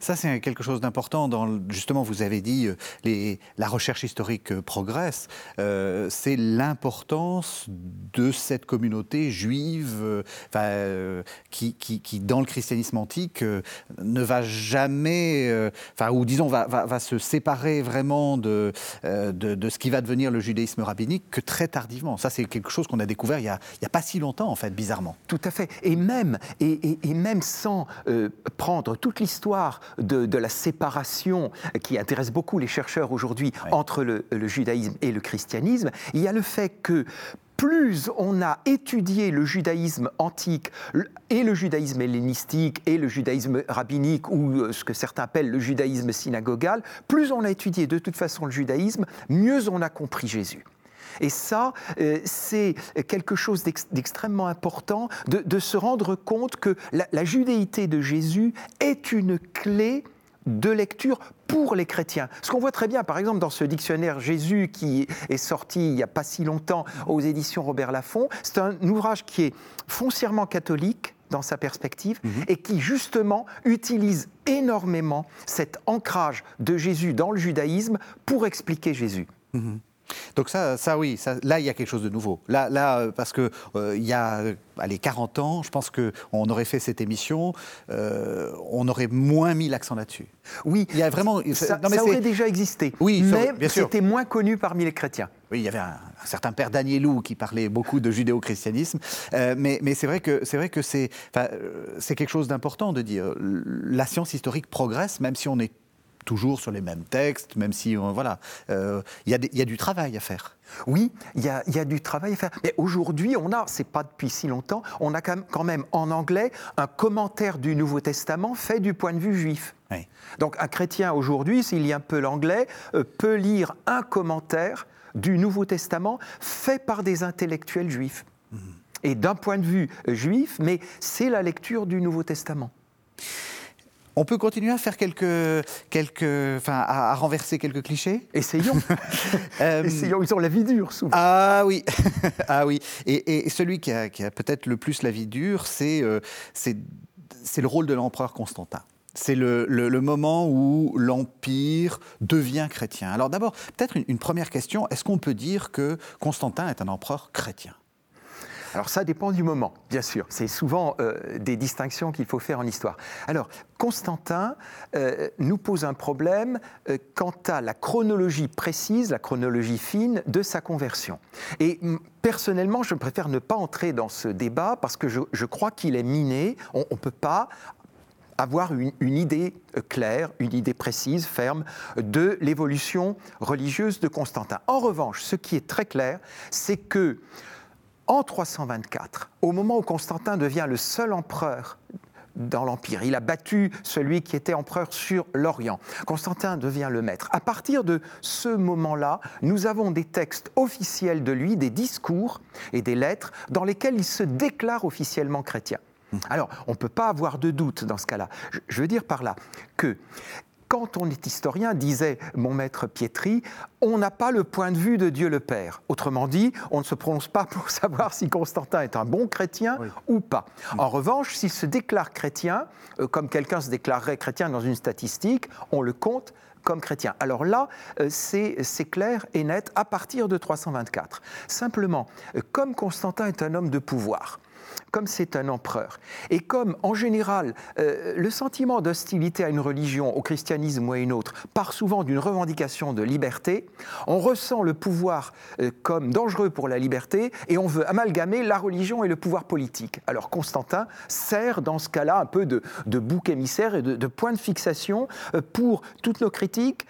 Ça, c'est quelque chose d'important. Dans, justement, vous avez dit les, la recherche historique progresse. Euh, c'est l'importance de cette communauté juive euh, enfin, euh, qui, qui, qui, dans le christianisme antique, euh, ne va jamais, euh, enfin, ou disons, va, va, va se séparer vraiment de, euh, de, de ce qui va devenir le judaïsme rabbinique que très tardivement. Ça, c'est quelque chose qu'on a découvert il n'y a, a pas si longtemps, en fait, bizarrement. Tout à fait. Et même, et, et, et même sans euh, prendre toute l'histoire De, de la séparation qui intéresse beaucoup les chercheurs aujourd'hui ouais. entre le, le judaïsme et le christianisme, il y a le fait que plus on a étudié le judaïsme antique et le judaïsme hellénistique et le judaïsme rabbinique ou ce que certains appellent le judaïsme synagogal, plus on a étudié de toute façon le judaïsme, mieux on a compris Jésus. Et ça, euh, c'est quelque chose d'ext- d'extrêmement important, de, de se rendre compte que la, la judéité de Jésus est une clé de lecture pour les chrétiens. Ce qu'on voit très bien, par exemple, dans ce dictionnaire Jésus qui est sorti il n'y a pas si longtemps aux éditions Robert Laffont, c'est un ouvrage qui est foncièrement catholique dans sa perspective, mmh. et qui justement utilise énormément cet ancrage de Jésus dans le judaïsme pour expliquer Jésus. Mmh. Donc ça, ça oui, ça, là, il y a quelque chose de nouveau. Là, là parce qu'il euh, y a allez, quarante ans, je pense qu'on aurait fait cette émission, euh, on aurait moins mis l'accent là-dessus. Oui, il y a vraiment, ça, non, mais ça aurait déjà existé, oui, mais bien sûr. C'était moins connu parmi les chrétiens. Oui, il y avait un, un certain père Danielou qui parlait beaucoup de judéo-christianisme, euh, mais, mais c'est vrai que c'est, vrai que c'est, c'est quelque chose d'important de dire. La science historique progresse, même si on est toujours sur les mêmes textes, même si, on, voilà, euh, y a, y a du travail à faire. Oui, il y a, y a du travail à faire. Mais aujourd'hui, on a, c'est pas depuis si longtemps, on a quand même, quand même en anglais un commentaire du Nouveau Testament fait du point de vue juif. Oui. Donc un chrétien aujourd'hui, s'il lit un peu l'anglais, euh, peut lire un commentaire du Nouveau Testament fait par des intellectuels juifs. Mmh. Et d'un point de vue juif, mais c'est la lecture du Nouveau Testament. On peut continuer à faire quelques, quelques, enfin, à, à renverser quelques clichés. Essayons. euh, Essayons. Ils ont la vie dure souvent. Ah oui, ah oui. Et, et celui qui a, qui a peut-être le plus la vie dure, c'est, euh, c'est, c'est le rôle de l'empereur Constantin. C'est le, le, le moment où l'empire devient chrétien. Alors d'abord, peut-être une, une première question. Est-ce qu'on peut dire que Constantin est un empereur chrétien ? Alors ça dépend du moment, bien sûr. C'est souvent euh, des distinctions qu'il faut faire en histoire. Alors, Constantin euh, nous pose un problème euh, quant à la chronologie précise, la chronologie fine de sa conversion. Et personnellement, je préfère ne pas entrer dans ce débat parce que je, je crois qu'il est miné. On ne peut pas avoir une, une idée claire, une idée précise, ferme, de l'évolution religieuse de Constantin. En revanche, ce qui est très clair, c'est que en trois cent vingt-quatre, au moment où Constantin devient le seul empereur dans l'Empire, il a battu celui qui était empereur sur l'Orient. Constantin devient le maître. À partir de ce moment-là, nous avons des textes officiels de lui, des discours et des lettres dans lesquels il se déclare officiellement chrétien. Alors, on ne peut pas avoir de doute dans ce cas-là. Je veux dire par là que quand on est historien, disait mon maître Pietri, on n'a pas le point de vue de Dieu le Père. Autrement dit, on ne se prononce pas pour savoir si Constantin est un bon chrétien oui. ou pas. En oui. revanche, s'il se déclare chrétien, euh, comme quelqu'un se déclarerait chrétien dans une statistique, on le compte comme chrétien. Alors là, euh, c'est, c'est clair et net à partir de trois cent vingt-quatre. Simplement, euh, comme Constantin est un homme de pouvoir, comme c'est un empereur, et comme, en général, euh, le sentiment d'hostilité à une religion, au christianisme ou à une autre, part souvent d'une revendication de liberté, on ressent le pouvoir euh, comme dangereux pour la liberté, et on veut amalgamer la religion et le pouvoir politique. Alors Constantin sert, dans ce cas-là, un peu de, de bouc émissaire et de, de point de fixation euh, pour toutes nos critiques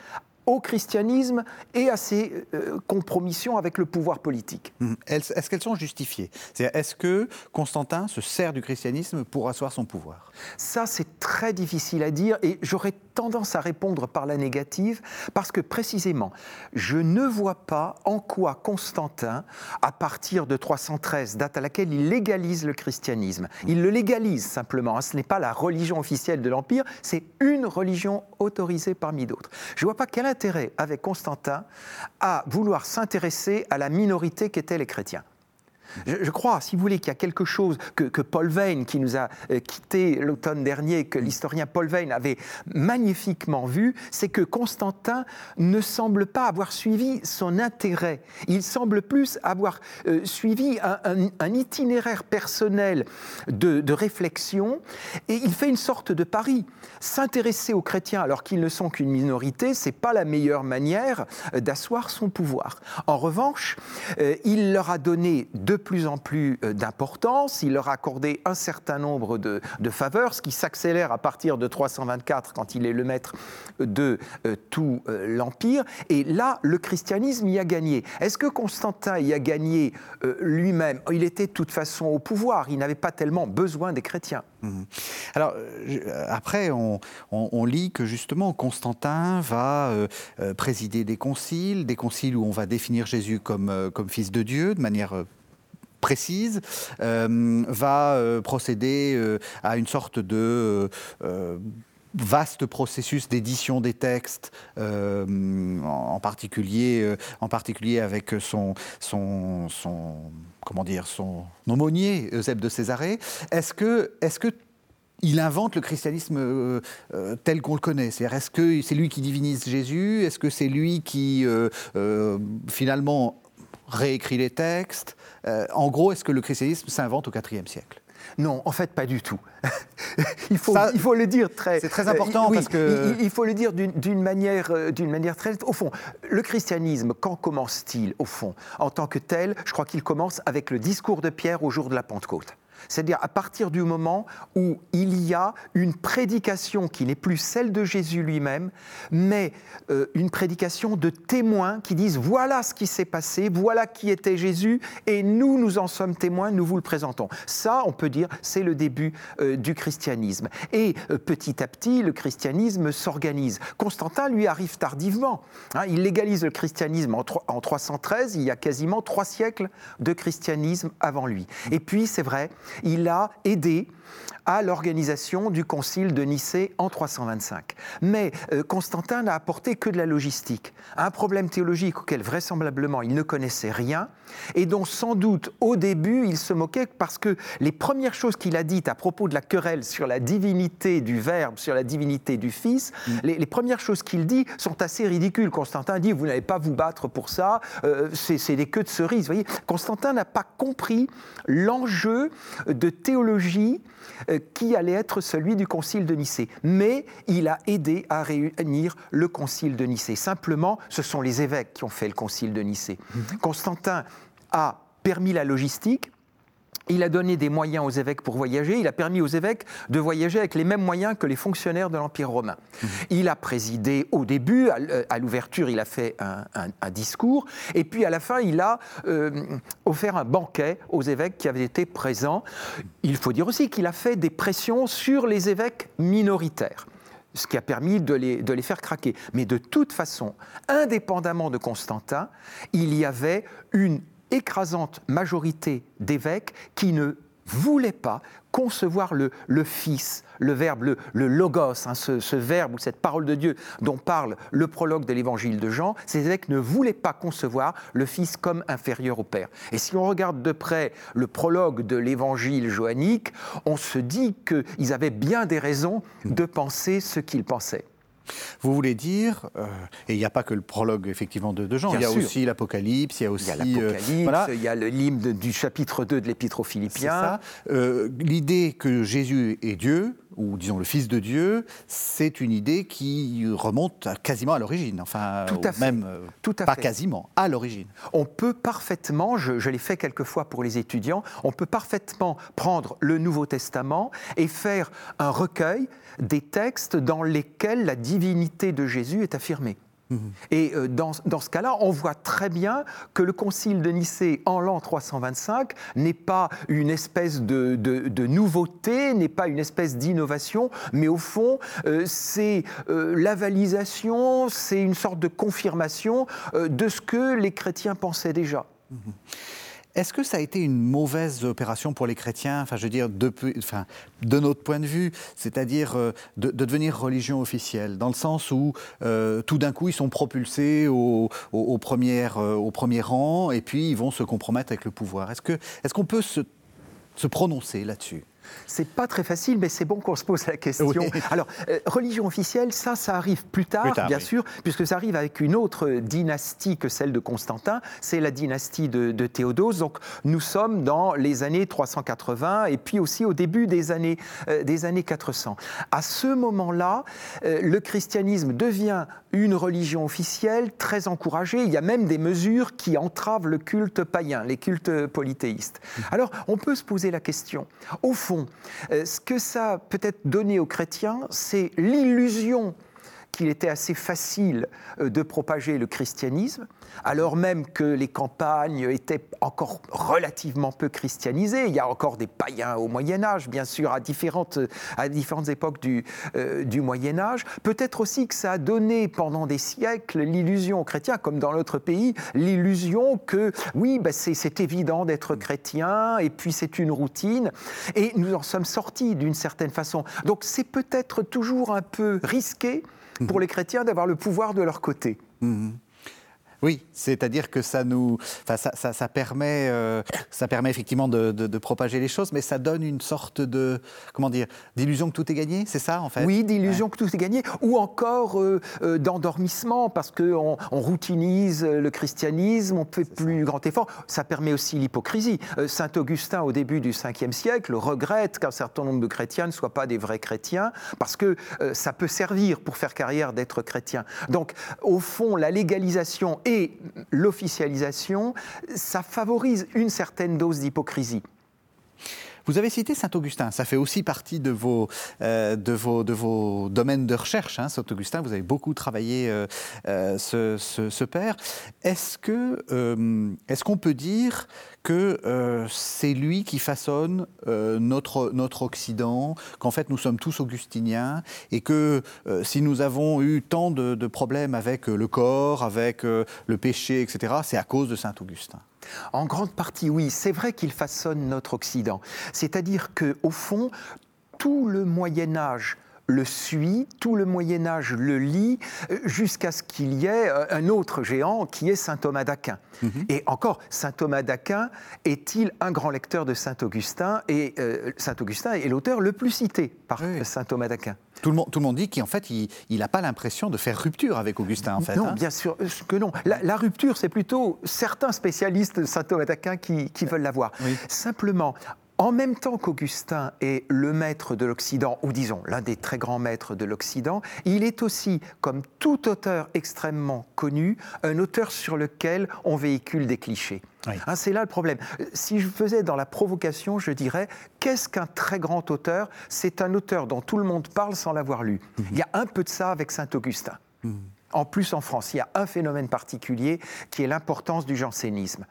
au christianisme et à ses euh, compromissions avec le pouvoir politique. Mmh. Est-ce qu'elles sont justifiées ? C'est-à-dire, est-ce que Constantin se sert du christianisme pour asseoir son pouvoir ? Ça, c'est très difficile à dire et j'aurais tendance à répondre par la négative parce que, précisément, je ne vois pas en quoi Constantin, à partir de trois cent treize, date à laquelle il légalise le christianisme. Mmh. Il le légalise, simplement. Hein. Ce n'est pas la religion officielle de l'Empire, c'est une religion autorisée parmi d'autres. Je ne vois pas quelle intérêt avec Constantin à vouloir s'intéresser à la minorité qu'étaient les chrétiens. Je, je crois, si vous voulez, qu'il y a quelque chose que, que Paul Veyne, qui nous a euh, quittés l'automne dernier, que l'historien Paul Veyne avait magnifiquement vu, c'est que Constantin ne semble pas avoir suivi son intérêt. Il semble plus avoir euh, suivi un, un, un itinéraire personnel de, de réflexion, et il fait une sorte de pari. S'intéresser aux chrétiens alors qu'ils ne sont qu'une minorité, c'est pas la meilleure manière d'asseoir son pouvoir. En revanche, euh, il leur a donné de de plus en plus d'importance, il leur a accordé un certain nombre de, de faveurs, ce qui s'accélère à partir de trois cent vingt-quatre quand il est le maître de euh, tout euh, l'Empire, et là le christianisme y a gagné. Est-ce que Constantin y a gagné euh, lui-même ? Il était de toute façon au pouvoir, il n'avait pas tellement besoin des chrétiens. Mmh. Alors je, après on, on, on lit que justement Constantin va euh, euh, présider des conciles, des conciles où on va définir Jésus comme, euh, comme fils de Dieu de manière euh, précise, euh, va euh, procéder euh, à une sorte de euh, vaste processus d'édition des textes, euh, en, en, particulier, euh, en particulier avec son, son, son, comment dire, son aumônier, Eusèbe de Césarée. Est-ce que, est-ce que il invente le christianisme euh, euh, tel qu'on le connaît. C'est-à-dire, est-ce que c'est lui qui divinise Jésus ? Est-ce que c'est lui qui, euh, euh, finalement, réécrit les textes. Euh, en gros, est-ce que le christianisme s'invente au quatrième siècle ? Non, en fait, pas du tout. il, faut, Ça, il faut le dire très... C'est très important euh, parce oui, que... Il, il faut le dire d'une, d'une, manière, euh, d'une manière très... Au fond, le christianisme, quand commence-t-il, au fond ? En tant que tel, je crois qu'il commence avec le discours de Pierre au jour de la Pentecôte. C'est-à-dire à partir du moment où il y a une prédication qui n'est plus celle de Jésus lui-même, mais euh, une prédication de témoins qui disent « voilà ce qui s'est passé, voilà qui était Jésus, et nous, nous en sommes témoins, nous vous le présentons ». Ça, on peut dire, c'est le début euh, du christianisme. Et euh, petit à petit, le christianisme s'organise. Constantin, lui, arrive tardivement. Hein, il légalise le christianisme en, tro- en trois cent treize, il y a quasiment trois siècles de christianisme avant lui. Et puis, c'est vrai, il a aidé à l'organisation du concile de Nicée en trois cent vingt-cinq. Mais euh, Constantin n'a apporté que de la logistique, un problème théologique auquel vraisemblablement il ne connaissait rien et dont sans doute au début il se moquait parce que les premières choses qu'il a dites à propos de la querelle sur la divinité du Verbe, sur la divinité du Fils, mmh. les, les premières choses qu'il dit sont assez ridicules. Constantin dit « vous n'allez pas vous battre pour ça, euh, c'est, c'est des queues de cerises ». Voyez, Constantin n'a pas compris l'enjeu de théologie euh, qui allait être celui du concile de Nicée. Mais il a aidé à réunir le concile de Nicée. Simplement, ce sont les évêques qui ont fait le concile de Nicée. Mmh. Constantin a permis la logistique, il a donné des moyens aux évêques pour voyager, il a permis aux évêques de voyager avec les mêmes moyens que les fonctionnaires de l'Empire romain. Mmh. Il a présidé au début, à l'ouverture il a fait un, un, un discours, et puis à la fin il a euh, offert un banquet aux évêques qui avaient été présents. Il faut dire aussi qu'il a fait des pressions sur les évêques minoritaires, ce qui a permis de les, de les faire craquer. Mais de toute façon, indépendamment de Constantin, il y avait une écrasante majorité d'évêques qui ne voulait pas concevoir le, le Fils, le Verbe, le, le Logos, hein, ce, ce Verbe ou cette parole de Dieu dont parle le prologue de l'évangile de Jean. Ces évêques ne voulaient pas concevoir le Fils comme inférieur au Père. Et si on regarde de près le prologue de l'évangile joannique, on se dit qu'ils avaient bien des raisons de penser ce qu'ils pensaient. Vous voulez dire, euh, et il n'y a pas que le prologue effectivement de, de Jean, il y a aussi l'Apocalypse, il y a aussi... Il y a l'Apocalypse, euh, voilà. Il y a l'hymne du chapitre deux de l'Épître aux Philippiens. Euh, l'idée que Jésus est Dieu, ou disons le Fils de Dieu, c'est une idée qui remonte à, quasiment à l'origine, enfin tout à fait. même tout à pas fait. quasiment, à l'origine. On peut parfaitement, je, je l'ai fait quelques fois pour les étudiants, on peut parfaitement prendre le Nouveau Testament et faire un recueil des textes dans lesquels la divinité de Jésus est affirmée. Et dans, dans ce cas-là, on voit très bien que le concile de Nicée en l'an trois cent vingt-cinq n'est pas une espèce de, de, de nouveauté, n'est pas une espèce d'innovation, mais au fond, euh, c'est euh, l'avalisation, c'est une sorte de confirmation euh, de ce que les chrétiens pensaient déjà. Mmh. Est-ce que ça a été une mauvaise opération pour les chrétiens, enfin je veux dire, de, enfin, de notre point de vue, c'est-à-dire euh, de, de devenir religion officielle, dans le sens où euh, tout d'un coup ils sont propulsés au, au, au, premier, euh, au premier rang et puis ils vont se compromettre avec le pouvoir. Est-ce que, est-ce qu'on peut se, se prononcer là-dessus ? C'est pas très facile, mais c'est bon qu'on se pose la question. Oui. Alors, euh, religion officielle, ça, ça arrive plus tard, plus tard bien oui. sûr, puisque ça arrive avec une autre dynastie que celle de Constantin, c'est la dynastie de, de Théodose. Donc, nous sommes dans les années trois cent quatre-vingts et puis aussi au début des années, euh, des années quatre cents. À ce moment-là, euh, le christianisme devient une religion officielle très encouragée. Il y a même des mesures qui entravent le culte païen, les cultes polythéistes. Mmh. Alors, on peut se poser la question. Au fond, Euh, ce que ça a peut-être donné aux chrétiens, c'est l'illusion qu'il était assez facile euh, de propager le christianisme, alors même que les campagnes étaient encore relativement peu christianisées. Il y a encore des païens au Moyen-Âge, bien sûr, à différentes, à différentes époques du, euh, du Moyen-Âge. Peut-être aussi que ça a donné pendant des siècles l'illusion aux chrétiens, comme dans notre pays, l'illusion que, oui, ben c'est, c'est évident d'être chrétien, et puis c'est une routine, et nous en sommes sortis d'une certaine façon. Donc c'est peut-être toujours un peu risqué pour les chrétiens d'avoir le pouvoir de leur côté. Mmh. Oui, c'est-à-dire que ça nous, enfin, ça, ça, ça permet, euh, ça permet effectivement de, de, de propager les choses, mais ça donne une sorte de, comment dire, d'illusion que tout est gagné, c'est ça en fait. Oui, d'illusion ouais. que tout est gagné, ou encore euh, euh, d'endormissement, parce que on, on routinise le christianisme, on ne fait plus grand effort. Ça permet aussi l'hypocrisie. Euh, Saint Augustin, au début du cinquième siècle, regrette qu'un certain nombre de chrétiens ne soient pas des vrais chrétiens, parce que euh, ça peut servir pour faire carrière d'être chrétien. Donc, au fond, la légalisation et l'officialisation, ça favorise une certaine dose d'hypocrisie. Vous avez cité Saint-Augustin, ça fait aussi partie de vos, euh, de vos, de vos domaines de recherche, hein, Saint-Augustin, vous avez beaucoup travaillé euh, euh, ce, ce, ce père. Est-ce que, euh, est-ce qu'on peut dire que euh, c'est lui qui façonne euh, notre, notre Occident, qu'en fait nous sommes tous augustiniens et que euh, si nous avons eu tant de, de problèmes avec le corps, avec euh, le péché, et cetera, c'est à cause de Saint-Augustin ? En grande partie, oui. C'est vrai qu'il façonne notre Occident. C'est-à-dire qu'au fond, tout le Moyen-Âge le suit, tout le Moyen-Âge le lit, jusqu'à ce qu'il y ait un autre géant qui est saint Thomas d'Aquin. Mmh. Et encore, saint Thomas d'Aquin est-il un grand lecteur de saint Augustin ? Et euh, saint Augustin est l'auteur le plus cité par oui. saint Thomas d'Aquin. Tout le monde, tout le monde dit qu'en fait, il n'a pas l'impression de faire rupture avec Augustin, en fait. Non, hein. bien sûr que non. La, la rupture, c'est plutôt certains spécialistes de saint Thomas d'Aquin qui, qui veulent la voir. Oui. Simplement, en même temps qu'Augustin est le maître de l'Occident, ou disons l'un des très grands maîtres de l'Occident, il est aussi, comme tout auteur extrêmement connu, un auteur sur lequel on véhicule des clichés. Oui. Hein, c'est là le problème. Si je faisais dans la provocation, je dirais « Qu'est-ce qu'un très grand auteur ? C'est un auteur dont tout le monde parle sans l'avoir lu. Mmh. » Il y a un peu de ça avec Saint-Augustin. Mmh. En plus, en France, il y a un phénomène particulier qui est l'importance du jansénisme.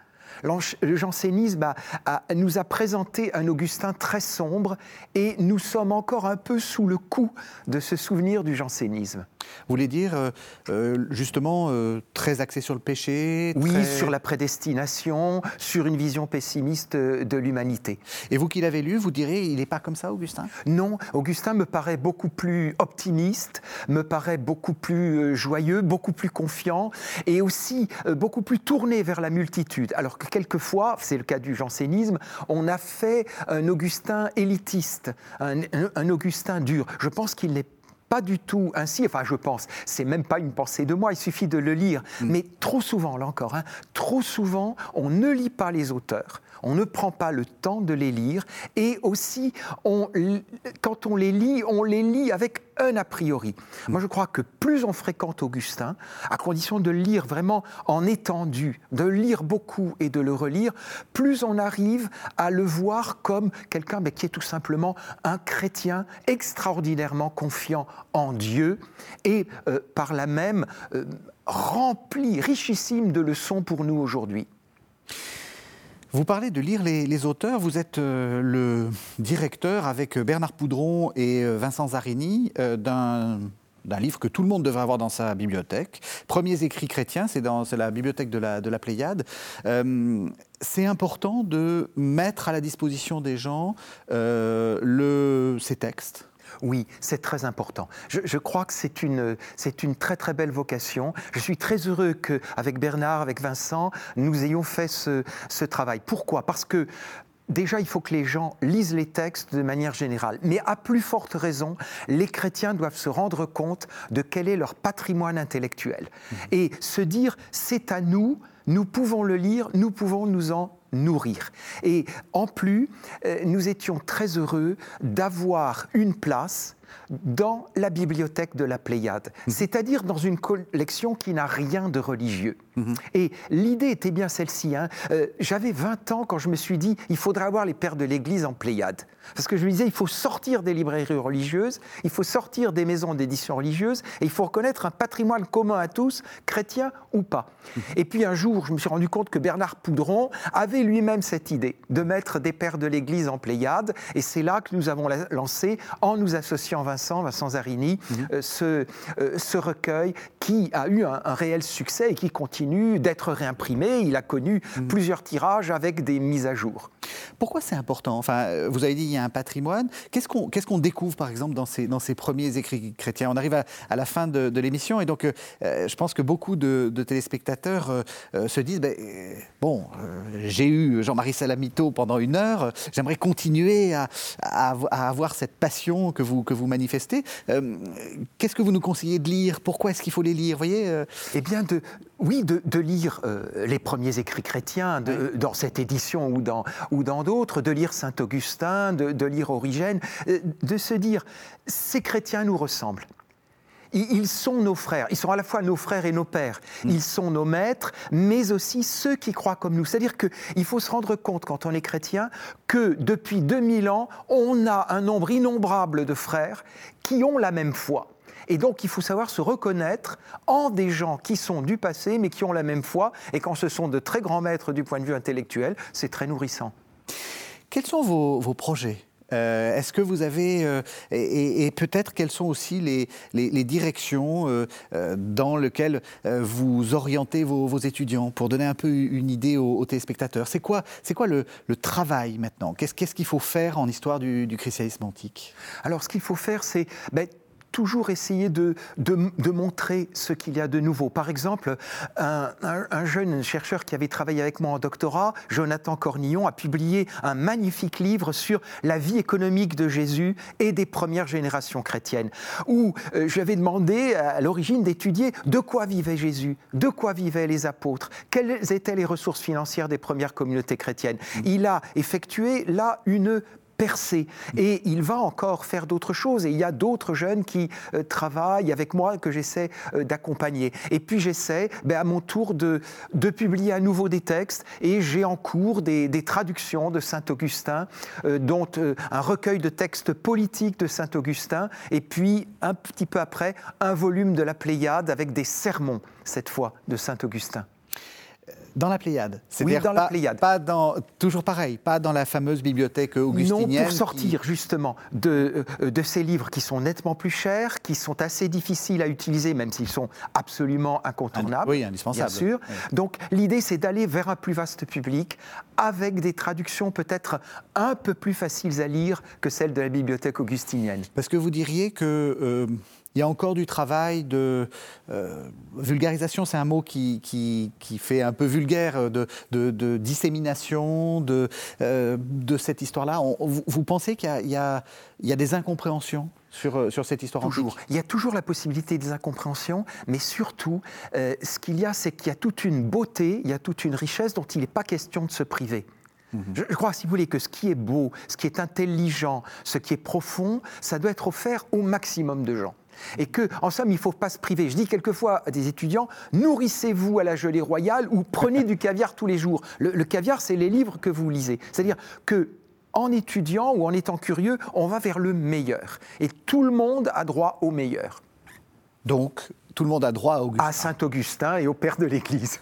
Le jansénisme a, a, nous a présenté un Augustin très sombre et nous sommes encore un peu sous le coup de ce souvenir du jansénisme. Vous voulez dire, euh, justement, euh, très axé sur le péché très... Oui, sur la prédestination, sur une vision pessimiste de l'humanité. Et vous qui l'avez lu, vous direz, il n'est pas comme ça, Augustin ? Non, Augustin me paraît beaucoup plus optimiste, me paraît beaucoup plus joyeux, beaucoup plus confiant, et aussi beaucoup plus tourné vers la multitude. Alors que quelquefois, c'est le cas du jansénisme, on a fait un Augustin élitiste, un, un Augustin dur. Je pense qu'il n'est pas... Pas du tout ainsi, enfin je pense, c'est même pas une pensée de moi, il suffit de le lire. Mmh. Mais trop souvent, là encore, hein, trop souvent, on ne lit pas les auteurs, on ne prend pas le temps de les lire, et aussi, on, quand on les lit, on les lit avec un a priori. Mmh. Moi je crois que plus on fréquente Augustin, à condition de le lire vraiment en étendue, de le lire beaucoup et de le relire, plus on arrive à le voir comme quelqu'un mais qui est tout simplement un chrétien extraordinairement confiant en Dieu et euh, par là même euh, rempli, richissime de leçons pour nous aujourd'hui. Vous parlez de lire les, les auteurs, vous êtes euh, le directeur avec Bernard Pouderon et euh, Vincent Zarini euh, d'un, d'un livre que tout le monde devrait avoir dans sa bibliothèque. Premiers écrits chrétiens, c'est dans c'est la bibliothèque de la, de la Pléiade. Euh, c'est important de mettre à la disposition des gens euh, le, ces textes. Oui, c'est très important. Je, je crois que c'est une, c'est une très très belle vocation. Je suis très heureux qu'avec Bernard, avec Vincent, nous ayons fait ce, ce travail. Pourquoi ? Parce que déjà, il faut que les gens lisent les textes de manière générale. Mais à plus forte raison, les chrétiens doivent se rendre compte de quel est leur patrimoine intellectuel. Mmh. Et se dire, c'est à nous, nous pouvons le lire, nous pouvons nous en nourrir. Et en plus, euh, nous étions très heureux d'avoir une place dans la bibliothèque de la Pléiade, mmh. c'est-à-dire dans une collection qui n'a rien de religieux. Mmh. Et l'idée était bien celle-ci. Hein. Euh, j'avais vingt ans quand je me suis dit il faudrait avoir les pères de l'Église en Pléiade. Parce que je me disais il faut sortir des librairies religieuses, il faut sortir des maisons d'édition religieuses et il faut reconnaître un patrimoine commun à tous, chrétien ou pas. Mmh. Et puis un jour, je me suis rendu compte que Bernard Pouderon avait lui-même cette idée de mettre des pères de l'Église en Pléiade et c'est là que nous avons lancé en nous associant Vincent, Vincent Zarini, mmh. euh, ce, euh, ce recueil qui a eu un, un réel succès et qui continue d'être réimprimé. Il a connu mmh. plusieurs tirages avec des mises à jour. Pourquoi c'est important ? Enfin, vous avez dit qu'il y a un patrimoine. Qu'est-ce qu'on, qu'est-ce qu'on découvre, par exemple, dans ces, dans ces premiers écrits chrétiens ? On arrive à, à la fin de, de l'émission et donc euh, je pense que beaucoup de, de téléspectateurs euh, euh, se disent bah, euh, « Bon, euh, j'ai eu Jean-Marie Salamito pendant une heure, euh, j'aimerais continuer à, à, à avoir cette passion que vous, que vous manifester. Euh, qu'est-ce que vous nous conseillez de lire ? Pourquoi est-ce qu'il faut les lire ? Vous voyez, euh... Eh bien, de, oui, de, de lire euh, les premiers écrits chrétiens de, oui. euh, dans cette édition ou dans, ou dans d'autres, de lire Saint Augustin, de, de lire Origène, euh, de se dire, ces chrétiens nous ressemblent. Ils sont nos frères, ils sont à la fois nos frères et nos pères, ils sont nos maîtres, mais aussi ceux qui croient comme nous. C'est-à-dire qu'il faut se rendre compte, quand on est chrétien, que depuis deux mille ans, on a un nombre innombrable de frères qui ont la même foi. Et donc, il faut savoir se reconnaître en des gens qui sont du passé, mais qui ont la même foi, et quand ce sont de très grands maîtres du point de vue intellectuel, c'est très nourrissant. Quels sont vos, vos projets ? Euh, est-ce que vous avez, euh, et, et peut-être quelles sont aussi les, les, les directions euh, euh, dans lesquelles euh, vous orientez vos, vos étudiants, pour donner un peu une idée aux, aux téléspectateurs. C'est quoi, c'est quoi le, le travail maintenant ? qu'est-ce, qu'est-ce qu'il faut faire en histoire du, du christianisme antique ? Alors ce qu'il faut faire, c'est... Ben, toujours essayer de, de, de montrer ce qu'il y a de nouveau. Par exemple, un, un, un jeune chercheur qui avait travaillé avec moi en doctorat, Jonathan Cornillon, a publié un magnifique livre sur la vie économique de Jésus et des premières générations chrétiennes, où euh, j'avais demandé à l'origine d'étudier de quoi vivait Jésus, de quoi vivaient les apôtres, quelles étaient les ressources financières des premières communautés chrétiennes. Il a effectué là une percé. Et il va encore faire d'autres choses. Et il y a d'autres jeunes qui euh, travaillent avec moi, que j'essaie euh, d'accompagner. Et puis j'essaie, ben, à mon tour, de, de publier à nouveau des textes. Et j'ai en cours des, des traductions de Saint Augustin, euh, dont euh, un recueil de textes politiques de Saint Augustin. Et puis, un petit peu après, un volume de la Pléiade avec des sermons, cette fois, de Saint Augustin. Dans la Pléiade. C'est-à-dire oui, dans pas, la Pléiade. Pas dans, toujours pareil, pas dans la fameuse bibliothèque augustinienne. Non, pour sortir qui... justement de, de ces livres qui sont nettement plus chers, qui sont assez difficiles à utiliser, même s'ils sont absolument incontournables. Oui, indispensables. Bien sûr. Oui. Donc l'idée, c'est d'aller vers un plus vaste public, avec des traductions peut-être un peu plus faciles à lire que celles de la bibliothèque augustinienne. Parce que vous diriez que... Euh... Il y a encore du travail de euh, vulgarisation, c'est un mot qui, qui, qui fait un peu vulgaire, de, de, de dissémination de, euh, de cette histoire-là. On, vous, vous pensez qu'il y a, il y a, il y a des incompréhensions sur, sur cette histoire toujours. Antique. Il y a toujours la possibilité des incompréhensions, mais surtout, euh, ce qu'il y a, c'est qu'il y a toute une beauté, il y a toute une richesse dont il n'est pas question de se priver. Mmh. Je crois, si vous voulez, que ce qui est beau, ce qui est intelligent, ce qui est profond, ça doit être offert au maximum de gens. Et que, en somme, il ne faut pas se priver. Je dis quelquefois à des étudiants, nourrissez-vous à la gelée royale ou prenez du caviar tous les jours. Le, le caviar, c'est les livres que vous lisez. C'est-à-dire que, en étudiant ou en étant curieux, on va vers le meilleur. Et tout le monde a droit au meilleur. Donc, tout le monde a droit à Augustin. À Saint-Augustin et au père de l'Église.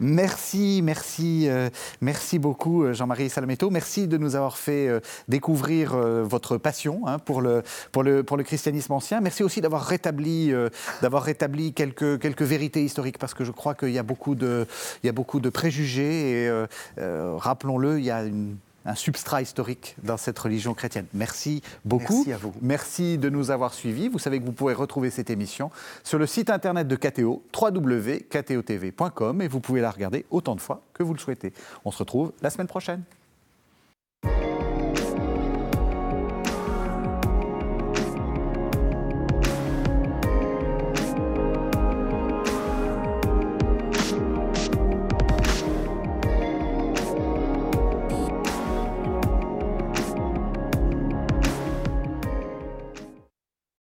Merci, merci, euh, merci beaucoup Jean-Marie Salamito. Merci de nous avoir fait euh, découvrir euh, votre passion hein, pour, le, pour, le, pour le christianisme ancien. Merci aussi d'avoir rétabli, euh, d'avoir rétabli quelques, quelques vérités historiques, parce que je crois qu'il y a beaucoup de, il y a beaucoup de préjugés et euh, euh, rappelons-le, il y a une... un substrat historique dans cette religion chrétienne. Merci beaucoup. Merci à vous. Merci de nous avoir suivis. Vous savez que vous pouvez retrouver cette émission sur le site internet de K T O, w w w point k t o t v point com, et vous pouvez la regarder autant de fois que vous le souhaitez. On se retrouve la semaine prochaine.